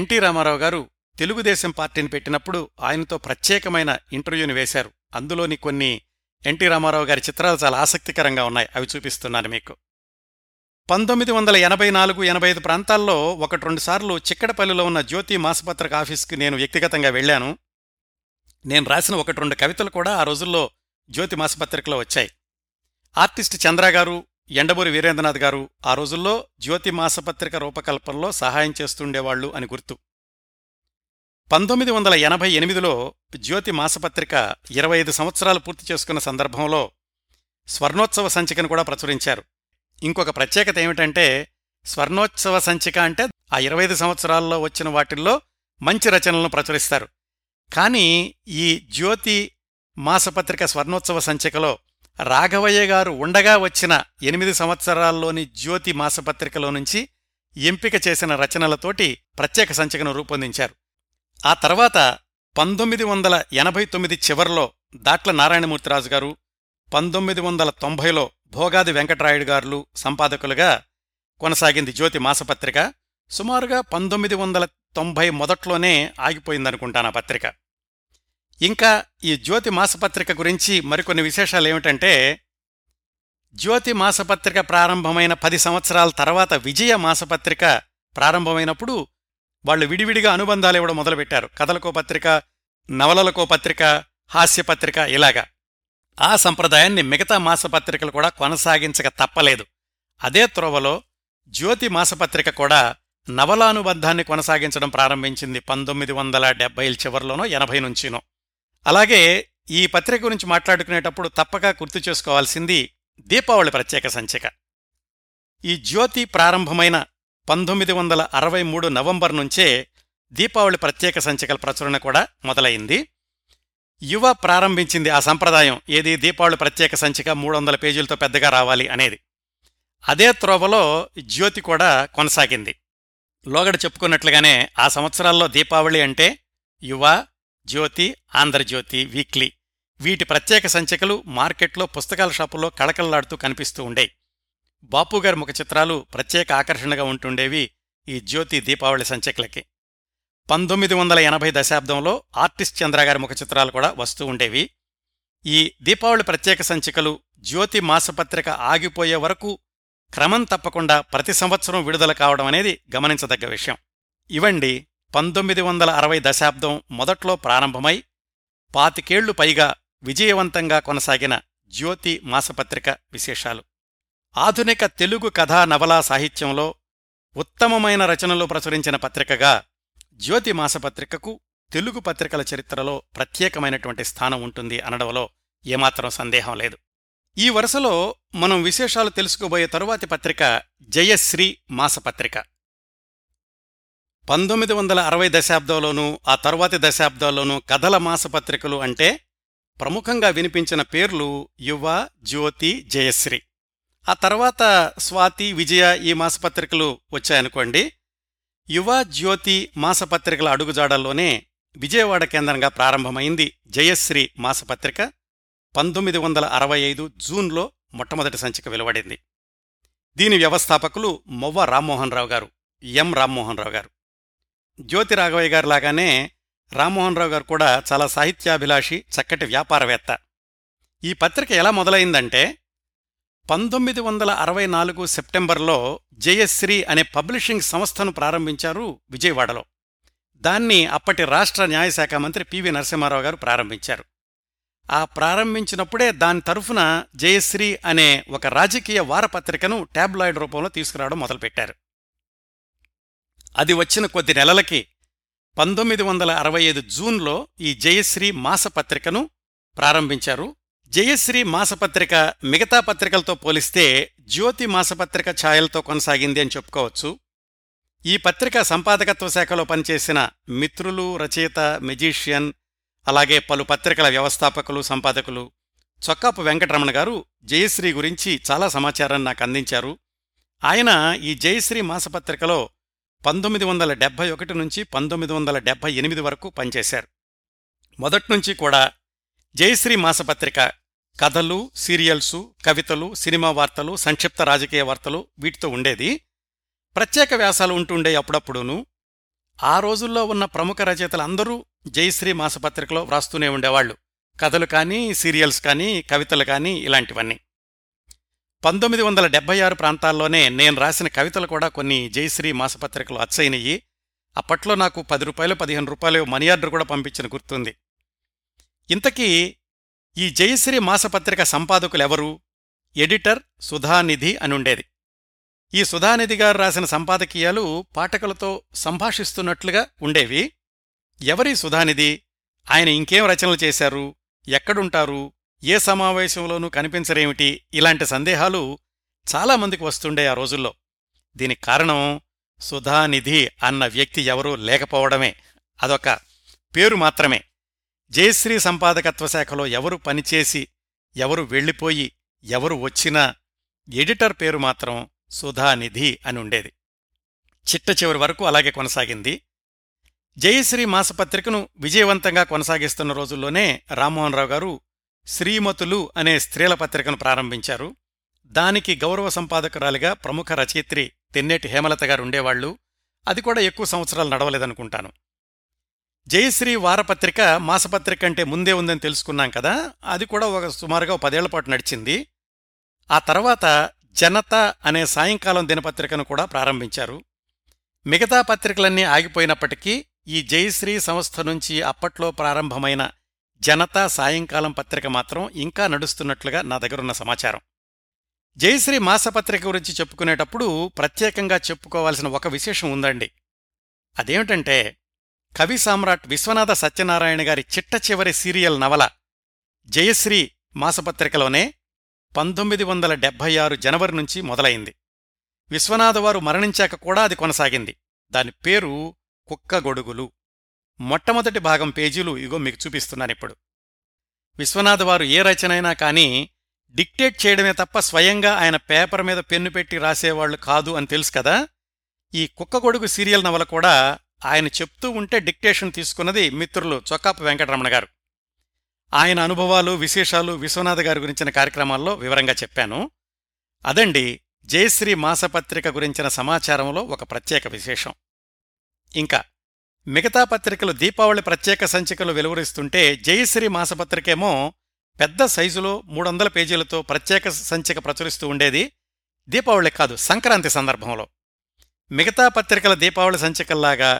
ఎన్టీ రామారావు గారు తెలుగుదేశం పార్టీని పెట్టినప్పుడు ఆయనతో ప్రత్యేకమైన ఇంటర్వ్యూని వేశారు. అందులోని కొన్ని ఎన్టీ రామారావు గారి చిత్రాలు చాలా ఆసక్తికరంగా ఉన్నాయి, అవి చూపిస్తున్నాను మీకు. 1984, 85 ప్రాంతాల్లో 1-2 సార్లు చిక్కడపల్లిలో ఉన్న జ్యోతి మాసపత్రిక ఆఫీస్కి నేను వ్యక్తిగతంగా వెళ్ళాను. నేను రాసిన 1-2 కవితలు కూడా ఆ రోజుల్లో జ్యోతి మాసపత్రికలో వచ్చాయి. ఆర్టిస్ట్ చంద్ర గారు, ఎండమూరి వీరేంద్రనాథ్ గారు ఆ రోజుల్లో జ్యోతి మాసపత్రిక రూపకల్పనలో సహాయం చేస్తుండేవాళ్లు అని గుర్తు. 1988లో జ్యోతి మాసపత్రిక 25 సంవత్సరాలు పూర్తి చేసుకున్న సందర్భంలో స్వర్ణోత్సవ సంచికను కూడా ప్రచురించారు. ఇంకొక ప్రత్యేకత ఏమిటంటే స్వర్ణోత్సవ సంచిక అంటే ఆ 25 సంవత్సరాల్లో వచ్చిన వాటిల్లో మంచి రచనలను ప్రచురిస్తారు. కానీ ఈ జ్యోతి మాసపత్రిక స్వర్ణోత్సవ సంచికలో రాఘవయ్య గారు ఉండగా వచ్చిన 8 సంవత్సరాల్లోని జ్యోతి మాసపత్రికలో నుంచి ఎంపిక చేసిన రచనలతోటి ప్రత్యేక సంచికను రూపొందించారు. ఆ తర్వాత 1989 చివర్లో దాట్ల నారాయణమూర్తిరాజు గారు, 1990లో భోగాది వెంకటరాయుడు గారు సంపాదకులుగా కొనసాగింది జ్యోతి మాసపత్రిక. సుమారుగా 1990 మొదట్లోనే ఆగిపోయిందనుకుంటాను ఆ పత్రిక. ఇంకా ఈ జ్యోతి మాసపత్రిక గురించి మరికొన్ని విశేషాలేమిటంటే, జ్యోతి మాసపత్రిక ప్రారంభమైన 10 సంవత్సరాల తర్వాత విజయ మాసపత్రిక ప్రారంభమైనప్పుడు వాళ్లు విడివిడిగా అనుబంధాలివ్వడం మొదలుపెట్టారు. కథలకో పత్రిక, నవలలకో పత్రిక, హాస్యపత్రిక ఇలాగా. ఆ సంప్రదాయాన్ని మిగతా మాసపత్రికలు కూడా కొనసాగించక తప్పలేదు. అదే త్రోవలో జ్యోతి మాసపత్రిక కూడా నవలానుబంధాన్ని కొనసాగించడం ప్రారంభించింది 1970ల చివర్లోనో 80 నుంచినో. అలాగే ఈ పత్రిక గురించి మాట్లాడుకునేటప్పుడు తప్పక గుర్తు చేసుకోవాల్సింది దీపావళి ప్రత్యేక సంచిక. ఈ జ్యోతి ప్రారంభమైన 1963 నవంబర్ నుంచే దీపావళి ప్రత్యేక సంచికల ప్రచురణ కూడా మొదలైంది. యువ ప్రారంభించింది ఆ సంప్రదాయం, ఏది దీపావళి ప్రత్యేక సంచిక 300 పేజీలతో పెద్దగా రావాలి అనేది. అదే త్రోవలో జ్యోతి కూడా కొనసాగింది. లోగడ చెప్పుకున్నట్లుగానే ఆ సంవత్సరాల్లో దీపావళి అంటే యువ, జ్యోతి, ఆంధ్రజ్యోతి, వీక్లీ వీటి ప్రత్యేక సంచికలు మార్కెట్లో, పుస్తకాల షాపుల్లో కళకళలాడుతూ కనిపిస్తూ ఉండేవి. బాపుగారి ముఖ చిత్రాలు ప్రత్యేక ఆకర్షణగా ఉంటుండేవి ఈ జ్యోతి దీపావళి సంచికలకి. 1980 దశాబ్దంలో ఆర్టిస్ట్ చంద్రగారి ముఖ చిత్రాలు కూడా వస్తూ ఉండేవి. ఈ దీపావళి ప్రత్యేక సంచికలు జ్యోతి మాసపత్రిక ఆగిపోయే వరకు క్రమం తప్పకుండా ప్రతి సంవత్సరం విడుదల కావడం అనేది గమనించదగ్గ విషయం. ఇవండి 1960 దశాబ్దం మొదట్లో ప్రారంభమై 25 ఏళ్లు పైగా విజయవంతంగా కొనసాగిన జ్యోతి మాసపత్రిక విశేషాలు. ఆధునిక తెలుగు కథా నవలా సాహిత్యంలో ఉత్తమమైన రచనలు ప్రచురించిన పత్రికగా జ్యోతి మాసపత్రికకు తెలుగు పత్రికల చరిత్రలో ప్రత్యేకమైనటువంటి స్థానం ఉంటుంది అనడంలో ఏమాత్రం సందేహం లేదు. ఈ వరుసలో మనం విశేషాలు తెలుసుకోబోయే తరువాతి పత్రిక జయశ్రీ మాసపత్రిక. 1960 దశాబ్దంలోనూ ఆ తరువాతి దశాబ్దాల్లోనూ కథల మాసపత్రికలు అంటే ప్రముఖంగా వినిపించిన పేర్లు యువ, జ్యోతి, జయశ్రీ. ఆ తర్వాత స్వాతి, విజయ ఈ మాసపత్రికలు వచ్చాయనుకోండి. యువ, జ్యోతి మాసపత్రికల అడుగుజాడల్లోనే విజయవాడ కేంద్రంగా ప్రారంభమైంది జయశ్రీ మాసపత్రిక. 1965 జూన్లో మొట్టమొదటి సంచిక వెలువడింది. దీని వ్యవస్థాపకులు మొవ్వ రామ్మోహన్రావు గారు, ఎం రామ్మోహన్రావు గారు. జ్యోతి రాఘవయ్య గారు లాగానే రామ్మోహన్రావు గారు కూడా చాలా సాహిత్యాభిలాషి, చక్కటి వ్యాపారవేత్త. ఈ పత్రిక ఎలా మొదలైందంటే 1964 సెప్టెంబర్లో జయశ్రీ అనే పబ్లిషింగ్ సంస్థను ప్రారంభించారు విజయవాడలో. దాన్ని అప్పటి రాష్ట్ర న్యాయశాఖ మంత్రి పివి నరసింహారావు గారు ప్రారంభించారు. ఆ ప్రారంభించినప్పుడే దాని తరఫున జయశ్రీ అనే ఒక రాజకీయ వారపత్రికను ట్యాబ్లాయిడ్ రూపంలో తీసుకురావడం మొదలుపెట్టారు. అది వచ్చిన కొద్ది నెలలకి 1965 జూన్లో ఈ జయశ్రీ మాసపత్రికను ప్రారంభించారు. జయశ్రీ మాసపత్రిక మిగతా పత్రికలతో పోలిస్తే జ్యోతి మాసపత్రిక ఛాయలతో కొనసాగింది అని చెప్పుకోవచ్చు. ఈ పత్రిక సంపాదకత్వ శాఖలో పనిచేసిన మిత్రులు, రచయిత, మెజీషియన్, అలాగే పలు పత్రికల వ్యవస్థాపకులు, సంపాదకులు చొక్కాపు వెంకటరమణ గారు జయశ్రీ గురించి చాలా సమాచారాన్ని నాకు అందించారు. ఆయన ఈ జయశ్రీ మాసపత్రికలో 1971 నుంచి 1978 వరకు పనిచేశారు. మొదట్నుంచి కూడా జయశ్రీ మాసపత్రిక కథలు, సీరియల్సు, కవితలు, సినిమా వార్తలు, సంక్షిప్త రాజకీయ వార్తలు వీటితో ఉండేది. ప్రత్యేక వ్యాసాలు ఉంటుండే అప్పుడప్పుడూను. ఆ రోజుల్లో ఉన్న ప్రముఖ రచయితలందరూ జయశ్రీ మాసపత్రికలో వ్రాస్తూనే ఉండేవాళ్లు, కథలు కానీ, సీరియల్స్ కానీ, కవితలు కానీ ఇలాంటివన్నీ. 1976 ప్రాంతాల్లోనే నేను రాసిన కవితలు కూడా కొన్ని జయశ్రీ మాసపత్రికలు అచ్చయినయి. అప్పట్లో నాకు 10 రూపాయలు 15 రూపాయలు మనీ ఆర్డర్ కూడా పంపించిన గుర్తుంది. ఇంతకీ ఈ జయశ్రీ మాసపత్రిక సంపాదకులెవరు? ఎడిటర్ సుధానిధి అనుండేది. ఈ సుధానిధి గారు రాసిన సంపాదకీయాలు పాఠకులతో సంభాషిస్తున్నట్లుగా ఉండేవి. ఎవరి సుధానిధి? ఆయన ఇంకేం రచనలు చేశారు? ఎక్కడుంటారు? ఏ సమావేశంలోనూ కనిపించరేమిటి? ఇలాంటి సందేహాలు చాలామందికి వస్తుండే ఆ రోజుల్లో. దీనికి కారణం సుధానిధి అన్న వ్యక్తి ఎవరూ లేకపోవడమే. అదొక పేరు మాత్రమే. జయశ్రీ సంపాదకత్వ శాఖలో ఎవరు పనిచేసి, ఎవరు వెళ్ళిపోయి, ఎవరు వచ్చినా ఎడిటర్ పేరు మాత్రం సుధానిధి అని ఉండేది. చిట్ట చివరి వరకు అలాగే కొనసాగింది. జయశ్రీ మాసపత్రికను విజయవంతంగా కొనసాగిస్తున్న రోజుల్లోనే రామ్మోహన్రావు గారు శ్రీమతులు అనే స్త్రీల పత్రికను ప్రారంభించారు. దానికి గౌరవ సంపాదకురాలిగా ప్రముఖ రచయిత్రి తెన్నేటి హేమలత గారు ఉండేవాళ్లు. అది కూడా ఎక్కువ సంవత్సరాలు నడవలేదనుకుంటాను. జయశ్రీ వారపత్రిక మాసపత్రిక అంటే ముందే ఉందని తెలుసుకున్నాం కదా, అది కూడా ఒక సుమారుగా 10 ఏళ్ల పాటు నడిచింది. ఆ తర్వాత జనత అనే సాయంకాలం దినపత్రికను కూడా ప్రారంభించారు. మిగతా పత్రికలన్నీ ఆగిపోయినప్పటికీ ఈ జయశ్రీ సంస్థ నుంచి అప్పట్లో ప్రారంభమైన జనత సాయంకాలం పత్రిక మాత్రం ఇంకా నడుస్తున్నట్లుగా నా దగ్గరున్న సమాచారం. జయశ్రీ మాసపత్రిక గురించి చెప్పుకునేటప్పుడు ప్రత్యేకంగా చెప్పుకోవాల్సిన ఒక విశేషం ఉందండి. అదేమిటంటే కవి సామ్రాట్ విశ్వనాథ సత్యనారాయణ గారి చిట్ట చివరి సీరియల్ నవల జయశ్రీ మాసపత్రికలోనే 1976 జనవరి నుంచి మొదలైంది. విశ్వనాథవారు మరణించాక కూడా అది కొనసాగింది. దాని పేరు కుక్కగొడుగులు. మొట్టమొదటి భాగం పేజీలు ఇగో మీకు చూపిస్తున్నానిప్పుడు. విశ్వనాథవారు ఏ రచనైనా కానీ డిక్టేట్ చేయడమే తప్ప స్వయంగా ఆయన పేపర్ మీద పెన్ను పెట్టి రాసేవాళ్లు కాదు అని తెలుసు కదా. ఈ కుక్కగొడుగు సీరియల్ నవల కూడా ఆయన చెప్తూ ఉంటే డిక్టేషన్ తీసుకున్నది మిత్రులు చొక్కాపు వెంకటరమణ గారు. ఆయన అనుభవాలు, విశేషాలు విశ్వనాథ్ గారి గురించిన కార్యక్రమాల్లో వివరంగా చెప్పాను. అదండి జయశ్రీ మాసపత్రిక గురించిన సమాచారంలో ఒక ప్రత్యేక విశేషం. ఇంకా మిగతా పత్రికలు దీపావళి ప్రత్యేక సంచికలు వెలువరిస్తుంటే జయశ్రీ మాసపత్రికేమో పెద్ద సైజులో 300 పేజీలతో ప్రత్యేక సంచిక ప్రచురిస్తూ ఉండేది. దీపావళి కాదు, సంక్రాంతి సందర్భంలో. మిగతా పత్రికల దీపావళి సంచికల్లాగా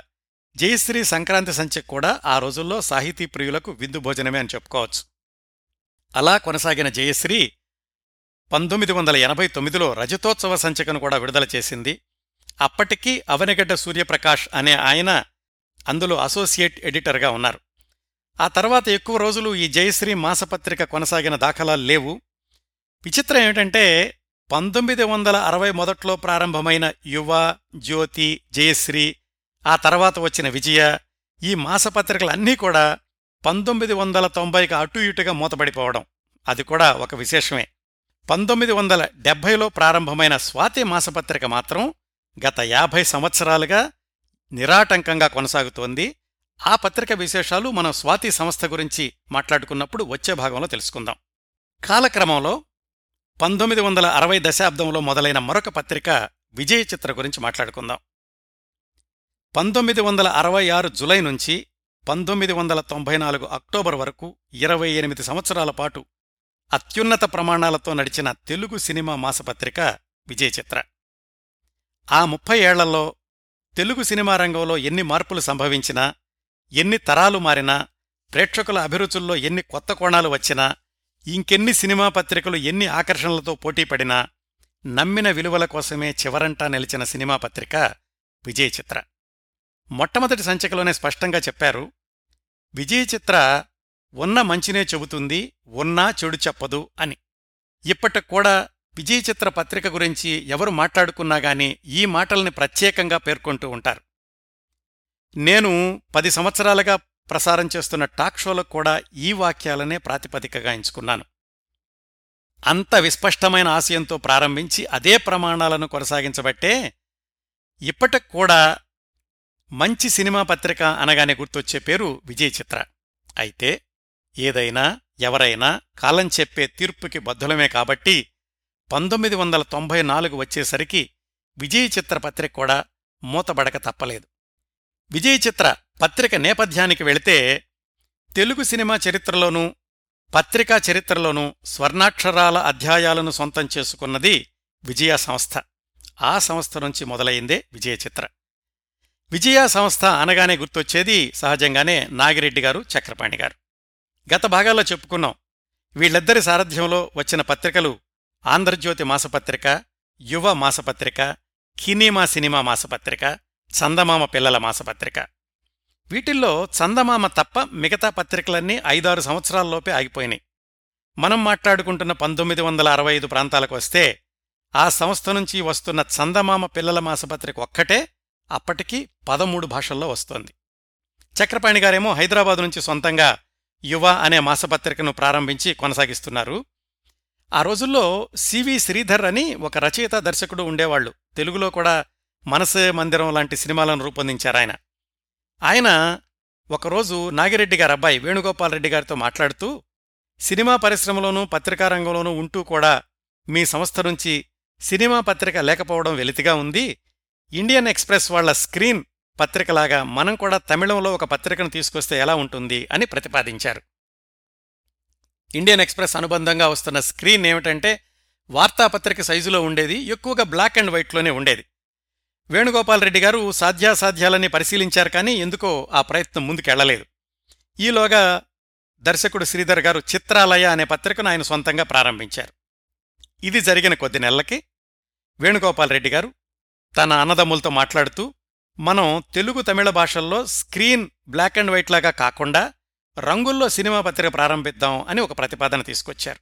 జయశ్రీ సంక్రాంతి సంచిక కూడా ఆ రోజుల్లో సాహితీ ప్రియులకు విందు భోజనమే అని చెప్పుకోవచ్చు. అలా కొనసాగిన జయశ్రీ 1989లో రజతోత్సవ సంచికను కూడా విడుదల చేసింది. అప్పటికీ అవనిగడ్డ సూర్యప్రకాష్ అనే ఆయన అందులో అసోసియేట్ ఎడిటర్గా ఉన్నారు. ఆ తర్వాత ఎక్కువ రోజులు ఈ జయశ్రీ మాసపత్రిక కొనసాగిన దాఖలాలు లేవు. విచిత్రం ఏమిటంటే 1961లో ప్రారంభమైన యువ, జ్యోతి, జయశ్రీ, ఆ తర్వాత వచ్చిన విజయ, ఈ మాసపత్రికలన్నీ కూడా 1990కి అటు ఇటుగా మూతపడిపోవడం, అది కూడా ఒక విశేషమే. 1970లో ప్రారంభమైన స్వాతి మాసపత్రిక మాత్రం గత 50 సంవత్సరాలుగా నిరాటంకంగా కొనసాగుతోంది. ఆ పత్రిక విశేషాలు మనం స్వాతి సంస్థ గురించి మాట్లాడుకున్నప్పుడు వచ్చే భాగంలో తెలుసుకుందాం. కాలక్రమంలో 1960 దశాబ్దంలో మొదలైన మరొక పత్రిక విజయ చిత్ర గురించి మాట్లాడుకుందాం. 1966 జులై నుంచి 1994 అక్టోబర్ వరకు 28 సంవత్సరాల పాటు అత్యున్నత ప్రమాణాలతో నడిచిన తెలుగు సినిమా మాసపత్రిక విజయ చిత్ర. ఆ 30 ఏళ్లలో తెలుగు సినిమా రంగంలో ఎన్ని మార్పులు సంభవించినా, ఎన్ని తరాలు మారినా, ప్రేక్షకుల అభిరుచుల్లో ఎన్ని కొత్త కోణాలు వచ్చినా, ఇంకెన్ని సినిమా పత్రికలు ఎన్ని ఆకర్షణలతో పోటీపడినా, నమ్మిన విలువల కోసమే చివరంటా నిలిచిన సినిమా పత్రిక విజయ చిత్ర. మొట్టమొదటి సంచికలోనే స్పష్టంగా చెప్పారు, విజయ చిత్ర ఉన్న మంచినే చెబుతుంది, ఉన్నా చెడు చెప్పదు అని. ఇప్పటికి కూడా విజయ చిత్ర పత్రిక గురించి ఎవరు మాట్లాడుకున్నా గానీ ఈ మాటల్ని ప్రత్యేకంగా పేర్కొంటూ ఉంటారు. నేను 10 సంవత్సరాలుగా ప్రసారం చేస్తున్న టాక్ షోలకు కూడా ఈ వాక్యాలనే ప్రాతిపదికగా ఎంచుకున్నాను. అంత విస్పష్టమైన ఆశయంతో ప్రారంభించి అదే ప్రమాణాలను కొనసాగించబట్టే ఇప్పటికి కూడా మంచి సినిమా పత్రిక అనగానే గుర్తొచ్చే పేరు విజయ చిత్ర. అయితే ఏదైనా, ఎవరైనా కాలం చెప్పే తీర్పుకి బద్దులమే కాబట్టి 1994 వచ్చేసరికి విజయ చిత్ర పత్రిక కూడా మూతబడక తప్పలేదు. విజయ చిత్ర పత్రిక నేపథ్యానికి వెళితే, తెలుగు సినిమా చరిత్రలోనూ పత్రికా చరిత్రలోనూ స్వర్ణాక్షరాల అధ్యాయాలను సొంతం చేసుకున్నది విజయ సంస్థ. ఆ సంస్థ నుంచి మొదలైందే విజయ చిత్ర. విజయ సంస్థ అనగానే గుర్తొచ్చేది సహజంగానే నాగిరెడ్డి గారు, చక్రపాణి గారు. గత భాగాల్లో చెప్పుకున్నాం, వీళ్ళిద్దరి సారథ్యంలో వచ్చిన పత్రికలు ఆంధ్రజ్యోతి మాసపత్రిక, యువ మాసపత్రిక, కినీమా సినిమా మాసపత్రిక, చందమామ పిల్లల మాసపత్రిక. వీటిల్లో చందమామ తప్ప మిగతా పత్రికలన్నీ 5-6 సంవత్సరాల్లోపే ఆగిపోయినాయి. మనం మాట్లాడుకుంటున్న 1965 ప్రాంతాలకు వస్తే ఆ సంస్థ నుంచి వస్తున్న చందమామ పిల్లల మాసపత్రిక ఒక్కటే అప్పటికి 13 భాషల్లో వస్తోంది. చక్రపాణి గారేమో హైదరాబాదు నుంచి సొంతంగా యువ అనే మాసపత్రికను ప్రారంభించి కొనసాగిస్తున్నారు. ఆ రోజుల్లో సివి శ్రీధర్ అని ఒక రచయిత, దర్శకుడు ఉండేవాళ్లు. తెలుగులో కూడా మనసే మందిరం లాంటి సినిమాలను రూపొందించారాయన. ఆయన ఒకరోజు నాగిరెడ్డి గారి అబ్బాయి వేణుగోపాల్ రెడ్డి గారితో మాట్లాడుతూ, సినిమా పరిశ్రమలోనూ పత్రికారంగంలోనూ ఉంటూ కూడా మీ సంస్థ నుంచి సినిమా పత్రిక లేకపోవడం వెలితిగా ఉంది. ఇండియన్ ఎక్స్ప్రెస్ వాళ్ల స్క్రీన్ పత్రికలాగా మనం కూడా తమిళంలో ఒక పత్రికను తీసుకొస్తే ఎలా ఉంటుంది అని ప్రతిపాదించారు. ఇండియన్ ఎక్స్ప్రెస్ అనుబంధంగా వస్తున్న స్క్రీన్ ఏమిటంటే వార్తాపత్రిక సైజులో ఉండేది, ఎక్కువగా బ్లాక్ అండ్ వైట్లోనే ఉండేది. వేణుగోపాల్ రెడ్డి గారు సాధ్యాసాధ్యాలని పరిశీలించారు, కానీ ఎందుకో ఆ ప్రయత్నం ముందుకెళ్లలేదు. ఈలోగా దర్శకుడు శ్రీధర్ గారు చిత్రాలయ అనే పత్రికను ఆయన సొంతంగా ప్రారంభించారు. ఇది జరిగిన కొద్ది నెలలకి వేణుగోపాల్ రెడ్డి గారు తన అన్నదమ్ములతో మాట్లాడుతూ, మనం తెలుగు తమిళ భాషల్లో స్క్రీన్ బ్లాక్ అండ్ వైట్లాగా కాకుండా రంగుల్లో సినిమా పత్రిక ప్రారంభిద్దాం అని ఒక ప్రతిపాదన తీసుకొచ్చారు.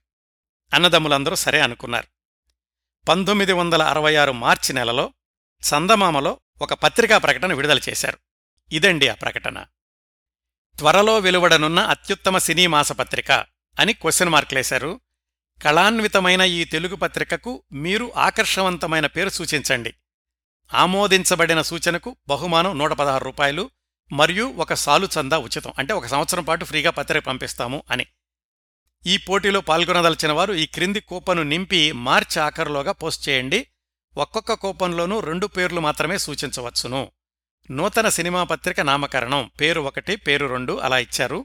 అన్నదమ్ములందరూ సరే అనుకున్నారు. 1966 మార్చి నెలలో చందమామలో ఒక పత్రికా ప్రకటన విడుదల చేశారు. ఇదండి ఆ ప్రకటన: త్వరలో వెలువడనున్న అత్యుత్తమ సినీ మాసపత్రిక అని క్వశ్చన్ మార్కులేశారు. కళాన్వితమైన ఈ తెలుగు పత్రికకు మీరు ఆకర్షవంతమైన పేరు సూచించండి. ఆమోదించబడిన సూచనకు బహుమానం ₹116 మరియు ఒక సాలు చందా ఉచితం. అంటే ఒక సంవత్సరం పాటు ఫ్రీగా పత్రిక పంపిస్తాము అని. ఈ పోటీలో పాల్గొనదలిచిన వారు ఈ క్రింది కూపను నింపి మార్చి ఆఖరులోగా పోస్ట్ చేయండి. ఒక్కొక్క కూపన్లోనూ 2 పేర్లు మాత్రమే సూచించవచ్చును. నూతన సినిమా పత్రిక నామకరణం పేరు 1, పేరు 2 అలా ఇచ్చారు.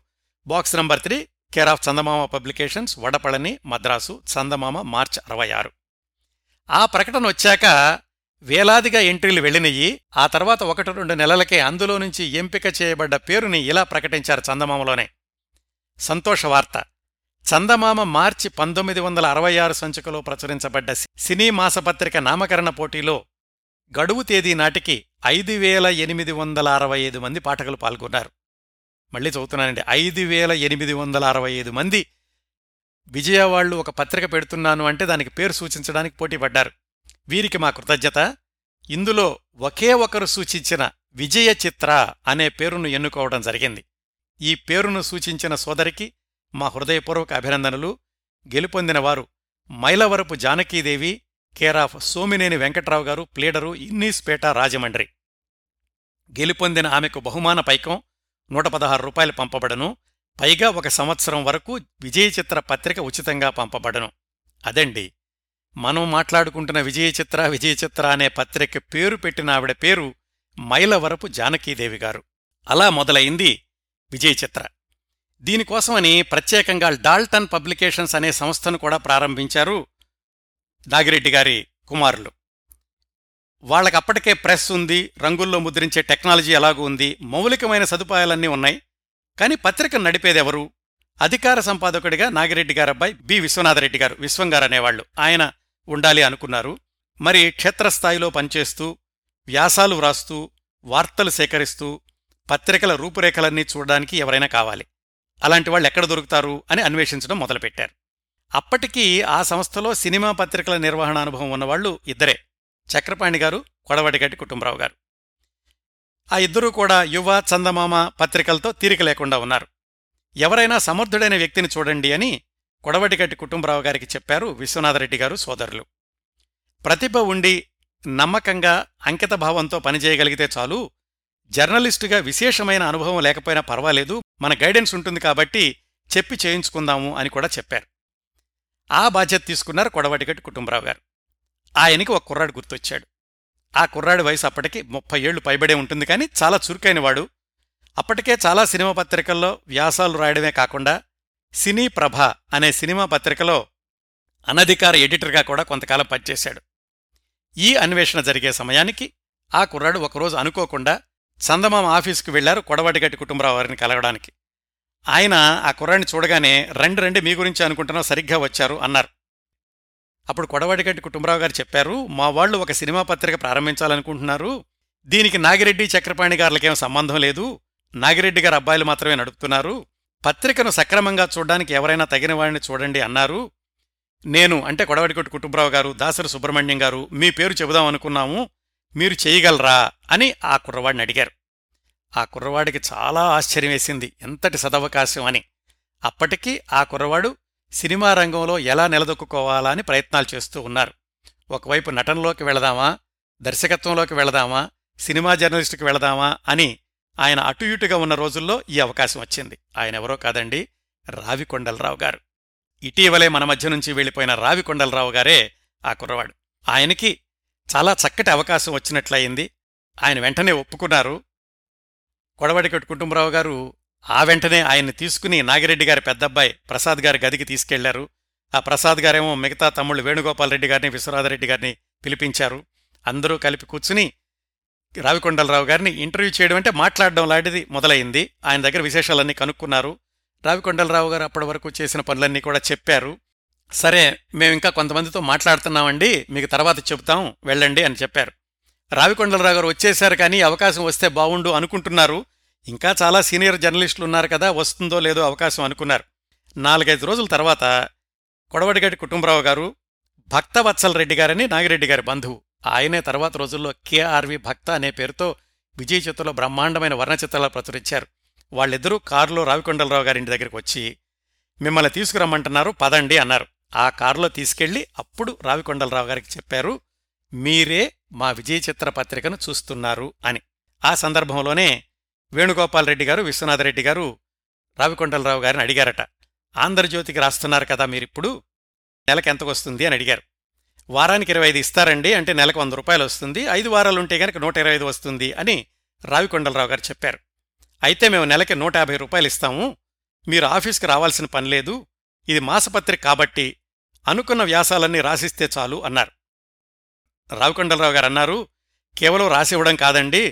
Box number 3, care of Chandamama publications, Vadapalani, Madras, Chandamama, మార్చి 66. ఆ ప్రకటన వచ్చాక వేలాదిగా ఎంట్రీలు వెళ్ళినయి. ఆ తర్వాత 1-2 నెలలకే అందులో నుంచి ఎంపిక చేయబడ్డ పేరుని ఇలా ప్రకటించారు చందమామలోనే. సంతోషవార్త: చందమామ మార్చి 1966 సంచికలో ప్రచురించబడ్డ సినీ మాసపత్రిక నామకరణ పోటీలో గడువు తేదీ నాటికి 5865 మంది పాఠకులు పాల్గొన్నారు. మళ్ళీ చదువుతున్నానండి, 5865 మంది. విజయవాళ్ళు ఒక పత్రిక పెడుతున్నాను అంటే దానికి పేరు సూచించడానికి పోటీపడ్డారు. వీరికి మా కృతజ్ఞత. ఇందులో ఒకే ఒకరు సూచించిన విజయ చిత్ర అనే పేరును ఎన్నుకోవడం జరిగింది. ఈ పేరును సూచించిన సోదరికి మా హృదయపూర్వక అభినందనలు. గెలుపొందినవారు మైలవరపు జానకీదేవి, కేర్ ఆఫ్ సోమినేని వెంకట్రావు గారు, ప్లీడరు, ఇన్నీస్పేట, రాజమండ్రి. గెలుపొందిన ఆమెకు బహుమాన పైకం ₹116 పంపబడను. పైగా 1 సంవత్సరం వరకు విజయ చిత్ర పత్రిక ఉచితంగా పంపబడను. అదండి మనం మాట్లాడుకుంటున్న విజయ చిత్ర అనే పత్రిక పేరు పెట్టిన ఆవిడ పేరు మైలవరపు జానకీదేవి గారు. అలా మొదలైంది విజయ చిత్ర. దీనికోసమని ప్రత్యేకంగా డాల్టన్ పబ్లికేషన్స్ అనే సంస్థను కూడా ప్రారంభించారు నాగిరెడ్డి గారి కుమారులు. వాళ్ళకప్పటికే ప్రెస్ ఉంది, రంగుల్లో ముద్రించే టెక్నాలజీ ఎలాగూ ఉంది, మౌలికమైన సదుపాయాలన్నీ ఉన్నాయి. కానీ పత్రికను నడిపేదెవరు? అధికార సంపాదకుడిగా నాగిరెడ్డి గారబ్బాయి బి విశ్వనాథరెడ్డి గారు, విశ్వంగారు అనేవాళ్లు, ఆయన ఉండాలి అనుకున్నారు. మరి క్షేత్రస్థాయిలో పనిచేస్తూ, వ్యాసాలు వ్రాస్తూ, వార్తలు సేకరిస్తూ, పత్రికల రూపురేఖలన్నీ చూడడానికి ఎవరైనా కావాలి. అలాంటి వాళ్ళు ఎక్కడ దొరుకుతారు అని అన్వేషించడం మొదలుపెట్టారు. అప్పటికీ ఆ సంస్థలో సినిమా పత్రికల నిర్వహణ అనుభవం ఉన్నవాళ్లు ఇద్దరే, చక్రపాణి గారు, కొడవటిగట్టి కుటుంబరావు గారు. ఆ ఇద్దరూ కూడా యువ, చందమామ పత్రికలతో తీరిక లేకుండా ఉన్నారు. ఎవరైనా సమర్థుడైన వ్యక్తిని చూడండి అని కొడవటిగట్టి కుటుంబరావు గారికి చెప్పారు విశ్వనాథరెడ్డి గారు సోదరులు. ప్రతిభ ఉండి నమ్మకంగా అంకితభావంతో పనిచేయగలిగితే చాలు, జర్నలిస్టుగా విశేషమైన అనుభవం లేకపోయినా పర్వాలేదు, మన గైడెన్స్ ఉంటుంది కాబట్టి చెప్పి చేయించుకుందాము అని కూడా చెప్పారు. ఆ బాధ్యత తీసుకున్నారు కొడవటిగట్టి కుటుంబరావు గారు. ఆయనకి ఒక కుర్రాడు గుర్తొచ్చాడు. ఆ కుర్రాడి వయసు అప్పటికి 30 ఏళ్లు పైబడే ఉంటుంది. కానీ చాలా చురుకైనవాడు. అప్పటికే చాలా సినిమా పత్రికల్లో వ్యాసాలు రాయడమే కాకుండా సినీ ప్రభ అనే సినిమా పత్రికలో అనధికార ఎడిటర్గా కూడా కొంతకాలం పనిచేశాడు. ఈ అన్వేషణ జరిగే సమయానికి ఆ కుర్రాడు ఒకరోజు అనుకోకుండా చందమామ ఆఫీసుకు వెళ్లారు కొడవటిగట్టి కుటుంబరావు వారిని కలవడానికి. ఆయన ఆ కుర్రాడిని చూడగానే రండి మీ గురించి అనుకుంటున్నాం, సరిగ్గా వచ్చారు అన్నారు. అప్పుడు కొడవటిగట్టి కుటుంబరావు గారు చెప్పారు, మా వాళ్ళు ఒక సినిమా పత్రిక ప్రారంభించాలనుకుంటున్నారు, దీనికి నాగిరెడ్డి, చక్రపాణి గారులకేం సంబంధం లేదు, నాగిరెడ్డి గారు అబ్బాయిలు మాత్రమే నడుపుతున్నారు, పత్రికను సక్రమంగా చూడడానికి ఎవరైనా తగిన వాడిని చూడండి అన్నారు. నేను అంటే కొడవటిగట్టి కుటుంబరావు గారు, దాసరి సుబ్రహ్మణ్యం గారు మీ పేరు చెబుదామనుకున్నాము, మీరు చేయగలరా అని ఆ కుర్రవాడిని అడిగారు. ఆ కుర్రవాడికి చాలా ఆశ్చర్యం వేసింది, ఎంతటి సదవకాశం అని. అప్పటికీ ఆ కుర్రవాడు సినిమా రంగంలో ఎలా నిలదొక్కుకోవాలా అని ప్రయత్నాలు చేస్తూ ఉన్నారు. ఒకవైపు నటనలోకి వెళదామా, దర్శకత్వంలోకి వెళదామా, సినిమా జర్నలిస్టుకి వెళదామా అని ఆయన అటు ఇటుగా ఉన్న రోజుల్లో ఈ అవకాశం వచ్చింది. ఆయన ఎవరో కాదండి, రావికొండలరావు గారు. ఇటీవలే మన మధ్య నుంచి వెళ్ళిపోయిన రావికొండలరావు గారే ఆ కుర్రవాడు. ఆయనకి చాలా చక్కటి అవకాశం వచ్చినట్లయింది. ఆయన వెంటనే ఒప్పుకున్నారు. కొడవటిగట్టి కుటుంబరావు గారు ఆ వెంటనే ఆయన్ని తీసుకుని నాగిరెడ్డి గారి పెద్దబ్బాయి ప్రసాద్ గారి గదికి తీసుకెళ్లారు. ఆ ప్రసాద్ గారేమో మిగతా తమ్ముళ్ళు వేణుగోపాల్ రెడ్డి గారిని, విశ్వనాథరెడ్డి గారిని పిలిపించారు. అందరూ కలిపి కూర్చుని రావికొండలరావు గారిని ఇంటర్వ్యూ చేయడం అంటే మాట్లాడడం లాంటిది మొదలైంది. ఆయన దగ్గర విశేషాలన్నీ కనుక్కున్నారు. రావికొండలరావు గారు అప్పటి వరకు చేసిన పనులన్నీ కూడా చెప్పారు. సరే, మేమింకా కొంతమందితో మాట్లాడుతున్నామండి, మీకు తర్వాత చెబుతాం, వెళ్ళండి అని చెప్పారు. రావికొండలరావు గారు వచ్చేశారు. కానీ అవకాశం వస్తే బావుండు అనుకుంటున్నారు. ఇంకా చాలా సీనియర్ జర్నలిస్టులు ఉన్నారు కదా, వస్తుందో లేదో అవకాశం అనుకున్నారు. 4-5 రోజుల తర్వాత కొడవటిగట్టి కుటుంబరావు గారు భక్తవత్సల్ రెడ్డి గారని నాగిరెడ్డి గారి బంధువు. ఆయనే తర్వాత రోజుల్లో కేఆర్వి భక్త అనే పేరుతో విజయ చిత్రలో బ్రహ్మాండమైన వర్ణచిత్రాలు ప్రచురించారు. వాళ్ళిద్దరూ కారులో రావికొండలరావు గారింటి దగ్గరికి వచ్చి మిమ్మల్ని తీసుకురమ్మంటున్నారు పదండి అన్నారు. ఆ కారులో తీసుకెళ్లి అప్పుడు రావికొండలరావు గారికి చెప్పారు, మీరే మా విజయ చిత్ర పత్రికను చూస్తున్నారు అని. ఆ సందర్భంలోనే వేణుగోపాల్ రెడ్డి గారు, విశ్వనాథరెడ్డి గారు రావికొండలరావు గారిని అడిగారట, ఆంధ్రజ్యోతికి రాస్తున్నారు కదా మీరిప్పుడు, నెలకెంతకొస్తుంది అని అడిగారు. వారానికి 25 ఇస్తారండి, అంటే నెలకు 100 రూపాయలు వస్తుంది, 5 వారాలుంటే కనుక 125 వస్తుంది అని రావికొండలరావు గారు చెప్పారు. అయితే మేము నెలకి 150 రూపాయలు ఇస్తాము, మీరు ఆఫీస్కి రావాల్సిన పనిలేదు, ఇది మాసపత్రిక కాబట్టి అనుకున్న వ్యాసాలన్నీ రాసిస్తే చాలు అన్నారు. రావికొండలరావు గారు అన్నారు, కేవలం రాసివ్వడం కాదండి,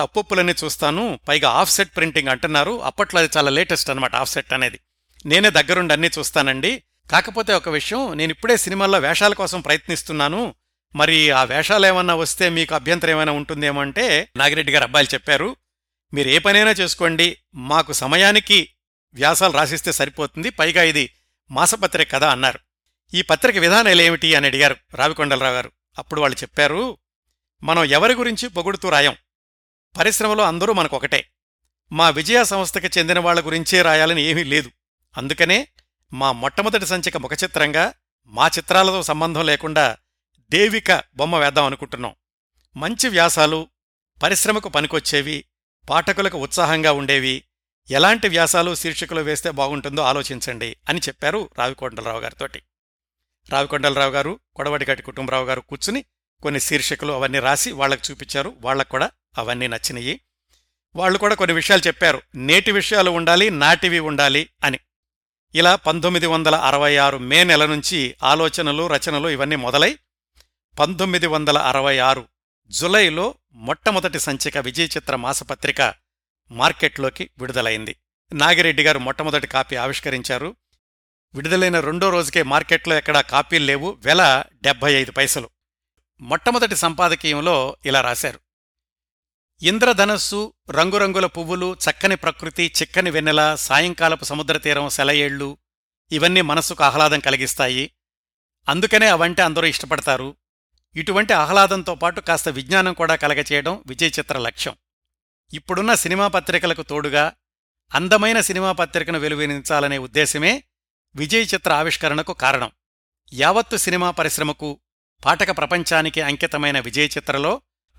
తప్పులన్నీ చూస్తాను, పైగా ఆఫ్సెట్ ప్రింటింగ్ అంటున్నారు, అప్పట్లో అది చాలా లేటెస్ట్ అనమాట ఆఫ్సెట్ అనేది, నేనే దగ్గరుండి అన్నీ చూస్తానండి, కాకపోతే ఒక విషయం, నేనిప్పుడే సినిమాల్లో వేషాల కోసం ప్రయత్నిస్తున్నాను, మరి ఆ వేషాలేమన్నా వస్తే మీకు అభ్యంతరం ఏమైనా ఉంటుందేమో అంటే నాగిరెడ్డి గారు అబ్బాయిలు చెప్పారు, మీరు ఏ పనైనా చేసుకోండి, మాకు సమయానికి వ్యాసాలు రాసిస్తే సరిపోతుంది, పైగా ఇది మాసపత్రిక కదా అన్నారు. ఈ పత్రిక విధానాలేమిటి అని అడిగారు రావికొండలరావు గారు. అప్పుడు వాళ్ళు చెప్పారు, మనం ఎవరి గురించి పొగుడుతూ రాయం, పరిశ్రమలో అందరూ మనకొకటే, మా విజయ సంస్థకి చెందిన వాళ్ల గురించే రాయాలని ఏమీ లేదు, అందుకనే మా మొట్టమొదటి సంచిక ముఖచిత్రంగా మా చిత్రాలతో సంబంధం లేకుండా దేవిక బొమ్మ వేద్దాం అనుకుంటున్నాం. మంచి వ్యాసాలు, పరిశ్రమకు పనికొచ్చేవి, పాఠకులకు ఉత్సాహంగా ఉండేవి, ఎలాంటి వ్యాసాలు శీర్షికలు వేస్తే బాగుంటుందో ఆలోచించండి అని చెప్పారు రావికొండలరావు గారితోటి. రావికొండలరావు గారు, కొడవటిగట్టి కుటుంబరావు గారు కూర్చుని కొన్ని శీర్షికలు అవన్నీ రాసి వాళ్లకు చూపించారు. వాళ్లకు కూడా అవన్నీ నచ్చినయి. వాళ్ళు కూడా కొన్ని విషయాలు చెప్పారు, నేటి విషయాలు ఉండాలి, నాటివి ఉండాలి అని. ఇలా 1966 మే నెల నుంచి ఆలోచనలు, రచనలు ఇవన్నీ మొదలై 1966 జులైలో మొట్టమొదటి సంచిక విజయ చిత్ర మాసపత్రిక మార్కెట్లోకి విడుదలైంది. నాగిరెడ్డి గారు మొట్టమొదటి కాపీ ఆవిష్కరించారు. విడుదలైన రెండో రోజుకే మార్కెట్లో ఎక్కడా కాపీలు లేవు, వెల 75 పైసలు. మొట్టమొదటి సంపాదకీయంలో ఇలా రాశారు, ఇంద్రధనస్సు, రంగురంగుల పువ్వులు, చక్కని ప్రకృతి, చిక్కని వెన్నెల, సాయంకాలపు సముద్రతీరం, సెలయేళ్లు ఇవన్నీ మనస్సుకు ఆహ్లాదం కలిగిస్తాయి, అందుకనే అవంటే అందరూ ఇష్టపడతారు. ఇటువంటి ఆహ్లాదంతో పాటు కాస్త విజ్ఞానం కూడా కలగచేయడం విజయ చిత్ర లక్ష్యం. ఇప్పుడున్న సినిమా పత్రికలకు తోడుగా అందమైన సినిమా పత్రికను వెలువరించాలనే ఉద్దేశమే విజయ చిత్ర ఆవిష్కరణకు కారణం. యావత్తు సినిమా పరిశ్రమకు, పాఠక ప్రపంచానికి అంకితమైన విజయ చిత్రలో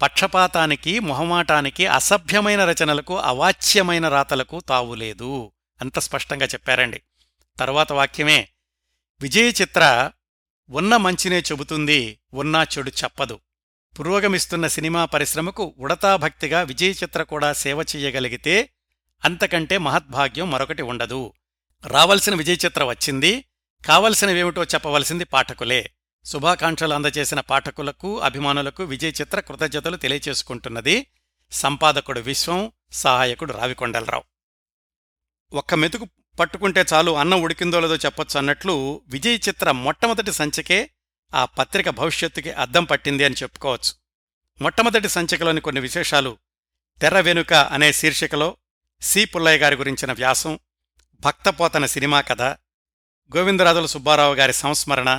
పక్షపాతానికి, మొహమాటానికి, అసభ్యమైన రచనలకు, అవాచ్యమైన రాతలకు తావులేదు అంత స్పష్టంగా చెప్పారండి. తర్వాత వాక్యమే, విజయ చిత్ర ఉన్న మంచినే చెబుతుంది, ఉన్నా చెడు చెప్పదు. పురోగమిస్తున్న సినిమా పరిశ్రమకు ఉడతాభక్తిగా విజయ చిత్ర కూడా సేవ చెయ్యగలిగితే అంతకంటే మహద్భాగ్యం మరొకటి ఉండదు. రావలసిన విజయ చిత్ర వచ్చింది, కావలసినవేమిటో చెప్పవలసింది పాఠకులే. శుభాకాంక్షలు అందజేసిన పాఠకులకు, అభిమానులకు విజయ చిత్ర కృతజ్ఞతలు తెలియచేసుకుంటున్నది. సంపాదకుడు విశ్వం, సహాయకుడు రావికొండలరావు. ఒక్క మెతుకు పట్టుకుంటే చాలు అన్నం ఉడికిందో లేదో చెప్పొచ్చు అన్నట్లు విజయ చిత్ర మొట్టమొదటి సంచికే ఆ పత్రిక భవిష్యత్తుకి అద్దం పట్టింది అని చెప్పుకోవచ్చు. మొట్టమొదటి సంచికలోని కొన్ని విశేషాలు, తెర వెనుక అనే శీర్షికలో సి పుల్లయ్య గారి గురించిన వ్యాసం, భక్తపోతన సినిమా కథ, గోవిందరాజుల సుబ్బారావు గారి సంస్మరణ,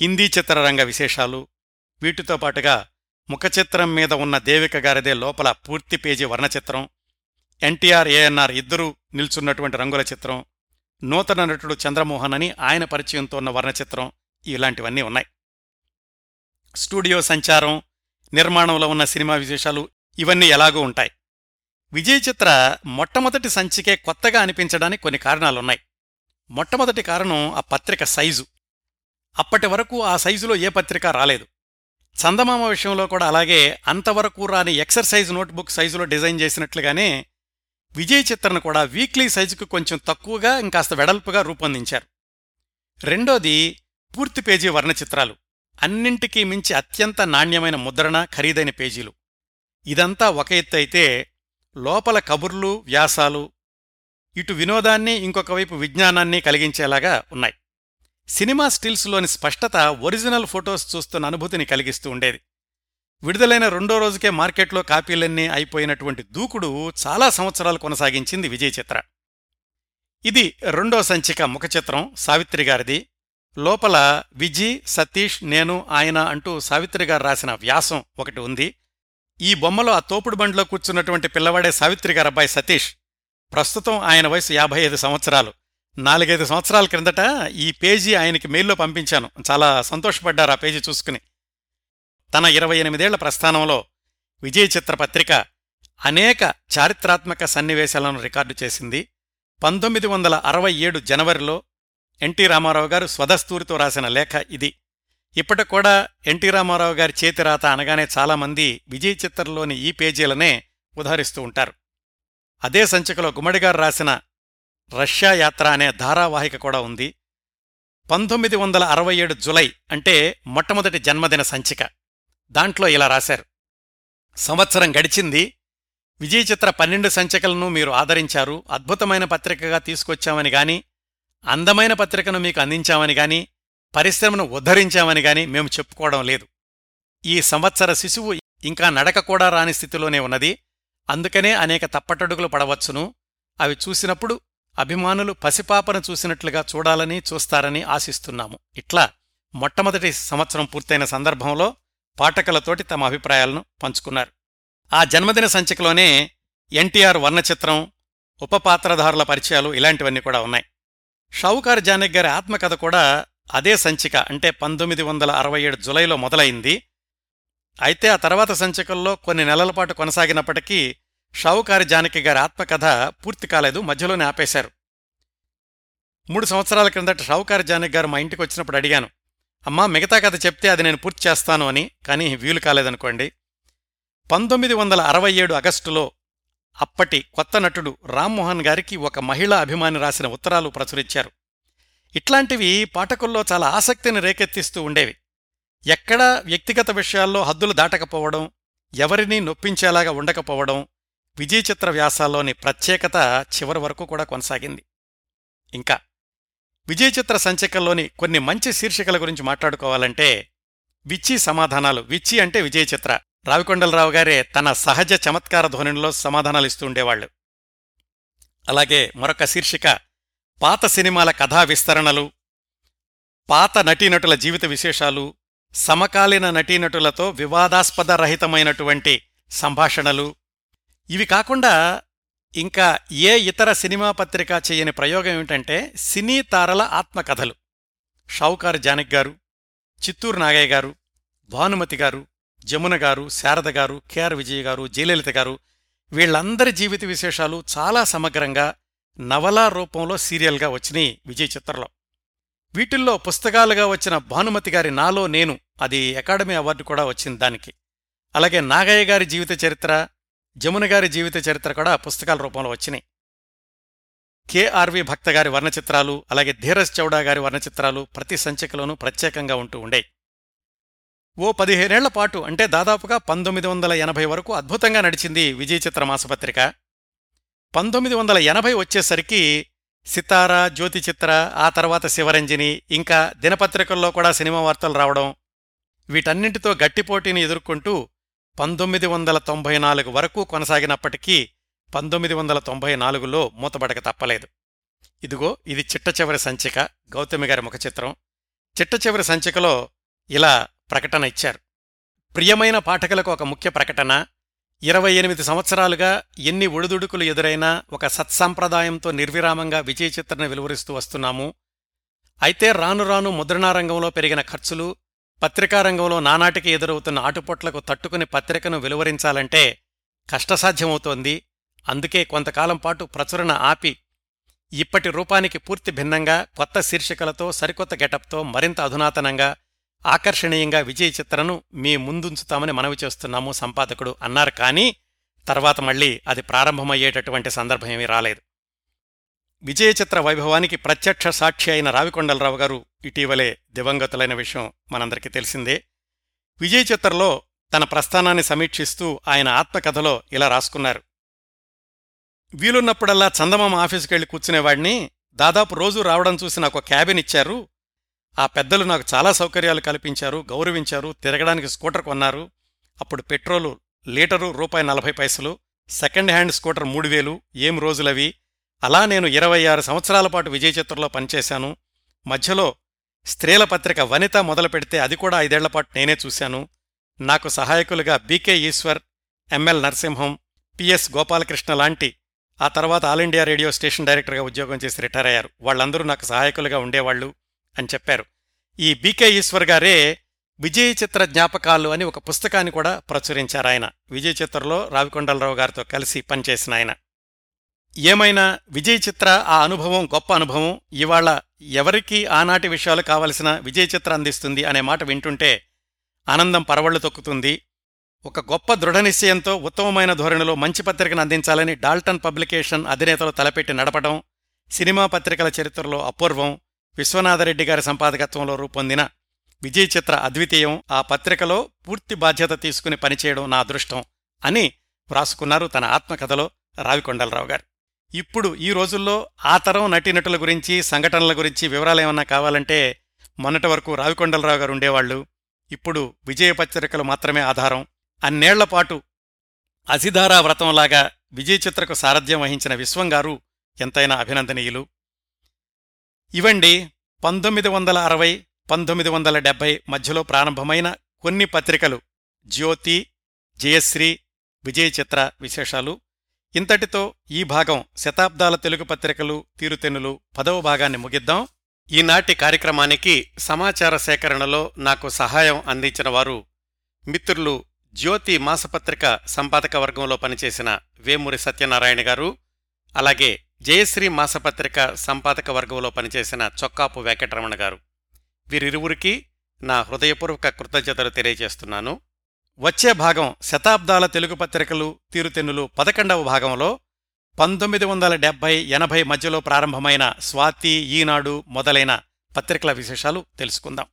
హిందీ చిత్రరంగ విశేషాలు, వీటితో పాటుగా ముఖచిత్రం మీద ఉన్న దేవిక గారిదే లోపల పూర్తి పేజీ వర్ణచిత్రం, ఎన్టీఆర్, ఏఎన్ఆర్ ఇద్దరూ నిల్చున్నటువంటి రంగుల చిత్రం, నూతన నటుడు చంద్రమోహన్ అని ఆయన పరిచయంతో ఉన్న వర్ణచిత్రం, ఇలాంటివన్నీ ఉన్నాయి. స్టూడియో సంచారం, నిర్మాణంలో ఉన్న సినిమా విశేషాలు ఇవన్నీ ఎలాగూ ఉంటాయి. విజయ చిత్ర మొట్టమొదటి సంచికే కొత్తగా అనిపించడానికి కొన్ని కారణాలున్నాయి. మొట్టమొదటి కారణం ఆ పత్రిక సైజు. అప్పటి వరకు ఆ సైజులో ఏ పత్రిక రాలేదు. చందమామ విషయంలో కూడా అలాగే అంతవరకు రాని ఎక్సర్సైజ్ నోట్బుక్ సైజులో డిజైన్ చేసినట్లుగానే విజయ చిత్రను కూడా వీక్లీ సైజుకు కొంచెం తక్కువగా, ఇంకాస్త వెడల్పుగా రూపొందించారు. రెండోది పూర్తి పేజీ వర్ణచిత్రాలు, అన్నింటికీ మించి అత్యంత నాణ్యమైన ముద్రణ, ఖరీదైన పేజీలు. ఇదంతా ఒక ఎత్తు అయితే లోపల కబుర్లు, వ్యాసాలు ఇటు వినోదాన్ని, ఇంకొక వైపు విజ్ఞానాన్ని కలిగించేలాగా ఉన్నాయి. సినిమా స్టిల్స్లోని స్పష్టత ఒరిజినల్ ఫొటోస్ చూస్తున్న అనుభూతిని కలిగిస్తూ ఉండేది. విడుదలైన రెండో రోజుకే మార్కెట్లో కాపీలన్నీ అయిపోయినటువంటి దూకుడు చాలా సంవత్సరాలు కొనసాగించింది విజయ చిత్ర. ఇది రెండో సంచిక ముఖచిత్రం, సావిత్రి గారిది. లోపల విజీ, సతీష్, నేను, ఆయన అంటూ సావిత్రి గారు రాసిన వ్యాసం ఒకటి ఉంది. ఈ బొమ్మలో ఆ తోపుడు బండిలో కూర్చున్నటువంటి పిల్లవాడే సావిత్రి గారు అబ్బాయి సతీష్. ప్రస్తుతం ఆయన వయసు 55 సంవత్సరాలు. 4-5 సంవత్సరాల క్రిందట ఈ పేజీ ఆయనకి మెయిల్లో పంపించాను. చాలా సంతోషపడ్డారు ఆ పేజీ చూసుకుని. తన 28 ఏళ్ల ప్రస్థానంలో విజయ చిత్ర పత్రిక అనేక చారిత్రాత్మక సన్నివేశాలను రికార్డు చేసింది. 1967 జనవరిలో ఎన్టీ రామారావు గారు స్వదస్తూరితో రాసిన లేఖ ఇది. ఇప్పటికి కూడా ఎన్టీ రామారావు గారి చేతిరాత అనగానే చాలామంది విజయ చిత్రలోని ఈ పేజీలనే ఉదహరిస్తూ ఉంటారు. అదే సంచికలో గుమ్మడిగారు రాసిన రష్యా యాత్ర అనే ధారావాహిక కూడా ఉంది. 1967 జులై అంటే మొట్టమొదటి జన్మదిన సంచిక. దాంట్లో ఇలా రాశారు: సంవత్సరం గడిచింది, విజయ చిత్ర 12 సంచికలను మీరు ఆదరించారు. అద్భుతమైన పత్రికగా తీసుకొచ్చామని గాని, అందమైన పత్రికను మీకు అందించామని గాని, పరిశ్రమను ఉద్ధరించామని గాని మేము చెప్పుకోవడం లేదు. ఈ సంవత్సర శిశువు ఇంకా నడక కూడా రాని స్థితిలోనే ఉన్నది. అందుకనే అనేక తప్పటడుగులు పడవచ్చును. అవి చూసినప్పుడు అభిమానులు పసిపాపను చూసినట్లుగా చూడాలని, చూస్తారని ఆశిస్తున్నాము. ఇట్లా మొట్టమొదటి సంవత్సరం పూర్తయిన సందర్భంలో పాఠకులతోటి తమ అభిప్రాయాలను పంచుకున్నారు. ఆ జన్మదిన సంచికలోనే ఎన్టీఆర్ వర్ణచిత్రం, ఉప పాత్రధారుల పరిచయాలు ఇలాంటివన్నీ కూడా ఉన్నాయి. షావుకారు జానకి గారి ఆత్మకథ కూడా అదే సంచిక అంటే 1967 జులైలో మొదలైంది. అయితే ఆ తర్వాత సంచికల్లో కొన్ని నెలల పాటు కొనసాగినప్పటికీ షావుకారు జానకి గారి ఆత్మకథ పూర్తి కాలేదు, మధ్యలోనే ఆపేశారు. 3 సంవత్సరాల క్రిందట షావుకారు జానకి గారు మా ఇంటికి వచ్చినప్పుడు అడిగాను, అమ్మా మిగతా కథ చెప్తే అది నేను పూర్తి చేస్తాను అని. కానీ వీలు కాలేదనుకోండి. 1967 ఆగస్టులో అప్పటి కొత్త నటుడు రామ్మోహన్ గారికి ఒక మహిళా అభిమాని రాసిన ఉత్తరాలు ప్రచురించారు. ఇట్లాంటివి పాఠకుల్లో చాలా ఆసక్తిని రేకెత్తిస్తూ ఉండేవి. ఎక్కడా వ్యక్తిగత విషయాల్లో హద్దులు దాటకపోవడం, ఎవరినీ నొప్పించేలాగా ఉండకపోవడం విజయ చిత్ర వ్యాసాల్లోని ప్రత్యేకత చివరి వరకు కూడా కొనసాగింది. ఇంకా విజయ చిత్ర సంచికల్లోని కొన్ని మంచి శీర్షికల గురించి మాట్లాడుకోవాలంటే విచ్చి సమాధానాలు. విచ్చి అంటే విజయ చిత్ర. రావికొండలరావు గారే తన సహజ చమత్కార ధ్వనిలో సమాధానాలు ఇస్తూ ఉండేవాళ్లు. అలాగే మరొక శీర్షిక పాత సినిమాల కథా విస్తరణలు, పాత నటీనటుల జీవిత విశేషాలు, సమకాలీన నటీనటులతో వివాదాస్పద రహితమైనటువంటి సంభాషణలు. ఇవి కాకుండా ఇంకా ఏ ఇతర సినిమా పత్రిక చేయని ప్రయోగం ఏమిటంటే సినీ తారల ఆత్మకథలు. షావుకారు జానకి గారు, చిత్తూరు నాగయ్య గారు, భానుమతి గారు, జమున గారు, శారద గారు, కెఆర్ విజయ్ గారు, జయలలిత గారు వీళ్లందరి జీవిత విశేషాలు చాలా సమగ్రంగా నవలా రూపంలో సీరియల్గా వచ్చినాయి విజయ చిత్రలో. వీటిల్లో పుస్తకాలుగా వచ్చిన భానుమతి గారి నాలో నేను, అది అకాడమీ అవార్డు కూడా వచ్చింది దానికి. అలాగే నాగయ్య గారి జీవిత చరిత్ర, జమున గారి జీవిత చరిత్ర కూడా పుస్తకాల రూపంలో వచ్చినాయి. కేఆర్వి భక్త గారి వర్ణచిత్రాలు, అలాగే ధీరజ్ చౌడా గారి వర్ణచిత్రాలు ప్రతి సంచికలోనూ ప్రత్యేకంగా ఉంటూ ఉండేవి. ఓ 15 ఏళ్ల పాటు అంటే దాదాపుగా 1980 వరకు అద్భుతంగా నడిచింది విజయ చిత్ర మాసపత్రిక. 1980 వచ్చేసరికి సితార, జ్యోతి చిత్ర, ఆ తర్వాత శివరంజని, ఇంకా దినపత్రికల్లో కూడా సినిమా వార్తలు రావడం, వీటన్నింటితో గట్టిపోటీని ఎదుర్కొంటూ 1994 వరకు కొనసాగినప్పటికీ 1994లో మూతబడక తప్పలేదు. ఇదిగో ఇది చిట్ట చివరి సంచిక, గౌతమి గారి ముఖ చిత్రం. చిట్ట చివరి సంచికలో ఇలా ప్రకటన ఇచ్చారు. ప్రియమైన పాఠకులకు ఒక ముఖ్య ప్రకటన. 28 సంవత్సరాలుగా ఎన్ని ఒడిదుడుకులు ఎదురైనా ఒక సత్సాంప్రదాయంతో నిర్విరామంగా విజయ చిత్రను వెలువరిస్తూ వస్తున్నాము. అయితే రాను రాను ముద్రణారంగంలో పెరిగిన ఖర్చులు, పత్రికారంగంలో నానాటికి ఎదురవుతున్న ఆటుపోట్లకు తట్టుకుని పత్రికను వెలువరించాలంటే కష్టసాధ్యమవుతోంది. అందుకే కొంతకాలం పాటు ప్రచురణ ఆపి ఇప్పటి రూపానికి పూర్తి భిన్నంగా కొత్త శీర్షికలతో, సరికొత్త గెటప్తో, మరింత అధునాతనంగా, ఆకర్షణీయంగా విజయ చిత్రను మీ ముందుంచుతామని మనవి చేస్తున్నాము సంపాదకుడు అన్నారు. కానీ తర్వాత మళ్లీ అది ప్రారంభమయ్యేటటువంటి సందర్భమేమీ రాలేదు. విజయ చిత్ర వైభవానికి ప్రత్యక్ష సాక్షి అయిన రావికొండలరావు గారు ఇటీవలే దివంగతులైన విషయం మనందరికీ తెలిసిందే. విజయ చిత్రలో తన ప్రస్థానాన్ని సమీక్షిస్తూ ఆయన ఆత్మకథలో ఇలా రాసుకున్నారు. వీలున్నప్పుడల్లా చందమామ ఆఫీసుకెళ్లి కూర్చునేవాడిని. దాదాపు రోజూ రావడం చూసి నాకు క్యాబిన్ ఇచ్చారు. ఆ పెద్దలు నాకు చాలా సౌకర్యాలు కల్పించారు, గౌరవించారు. తిరగడానికి స్కూటర్ కొన్నారు. అప్పుడు petrol litre ₹40, second hand scooter 3000. ఏం రోజులవి. అలా నేను 26 సంవత్సరాల పాటు విజయ చిత్రలో పనిచేశాను. మధ్యలో స్త్రీల పత్రిక వనిత మొదలు పెడితే అది కూడా 5 ఏళ్లపాటు నేనే చూశాను. నాకు సహాయకులుగా BK Eshwar, ML Narasimham, PS Gopalakrishna లాంటి ఆ తర్వాత ఆల్ ఇండియా రేడియో స్టేషన్ డైరెక్టర్గా ఉద్యోగం చేసి రిటైర్ అయ్యారు. వాళ్ళందరూ నాకు సహాయకులుగా ఉండేవాళ్లు అని చెప్పారు. ఈ బీకే ఈశ్వర్ గారే విజయ చిత్ర జ్ఞాపకాలు అని ఒక పుస్తకాన్ని కూడా ప్రచురించారు. ఆయన విజయ చిత్రలో రావికొండలరావు గారితో కలిసి పనిచేసిన ఆయన. ఏమైనా విజయ చిత్ర ఆ అనుభవం గొప్ప అనుభవం. ఇవాళ ఎవరికి ఆనాటి విషయాలు కావలసిన విజయ చిత్ర అందిస్తుంది అనే మాట వింటుంటే ఆనందం పరవళ్లు తొక్కుతుంది. ఒక గొప్ప దృఢ నిశ్చయంతో ఉత్తమమైన ధోరణిలో మంచి పత్రికను అందించాలని డాల్టన్ పబ్లికేషన్ అధినేతలు తలపెట్టి నడపడం, సినిమా పత్రికల చరిత్రలో అపూర్వం. విశ్వనాథరెడ్డి గారి సంపాదకత్వంలో రూపొందిన విజయ చిత్ర అద్వితీయం. ఆ పత్రికలో పూర్తి బాధ్యత తీసుకుని పనిచేయడం నా అదృష్టం అని వ్రాసుకున్నారు తన ఆత్మకథలో రావికొండలరావు గారు. ఇప్పుడు ఈ రోజుల్లో ఆ తరం నటీనటుల గురించి, సంఘటనల గురించి వివరాలేమన్నా కావాలంటే మొన్నటి వరకు రావికొండలరావు గారు ఉండేవాళ్లు. ఇప్పుడు విజయ పత్రికలు మాత్రమే ఆధారం. అన్నేళ్లపాటు అసిధారా వ్రతంలాగా విజయ చిత్రకు సారథ్యం వహించిన విశ్వం గారు ఎంతైనా అభినందనీయులు. ఇవండి 1960, 1970 మధ్యలో ప్రారంభమైన కొన్ని పత్రికలు జ్యోతి, జయశ్రీ, విజయ చిత్ర విశేషాలు. ఇంతటితో ఈ భాగం శతాబ్దాల తెలుగు పత్రికలు తీరుతెన్నులు 10వ భాగాన్ని ముగిద్దాం. ఈనాటి కార్యక్రమానికి సమాచార సేకరణలో నాకు సహాయం అందించిన వారు మిత్రులు జ్యోతి మాసపత్రిక సంపాదక వర్గంలో పనిచేసిన వేమూరి సత్యనారాయణ గారు, అలాగే జయశ్రీ మాసపత్రిక సంపాదక వర్గంలో పనిచేసిన చొక్కాపు వెంకటరమణ గారు. వీరిరువురికి నా హృదయపూర్వక కృతజ్ఞతలు తెలియజేస్తున్నాను. వచ్చే భాగం శతాబ్దాల తెలుగు పత్రికలు తీరుతెన్నులు 11వ భాగంలో 1970, 80 మధ్యలో ప్రారంభమైన స్వాతి, ఈనాడు మొదలైన పత్రికల విశేషాలు తెలుసుకుందాం.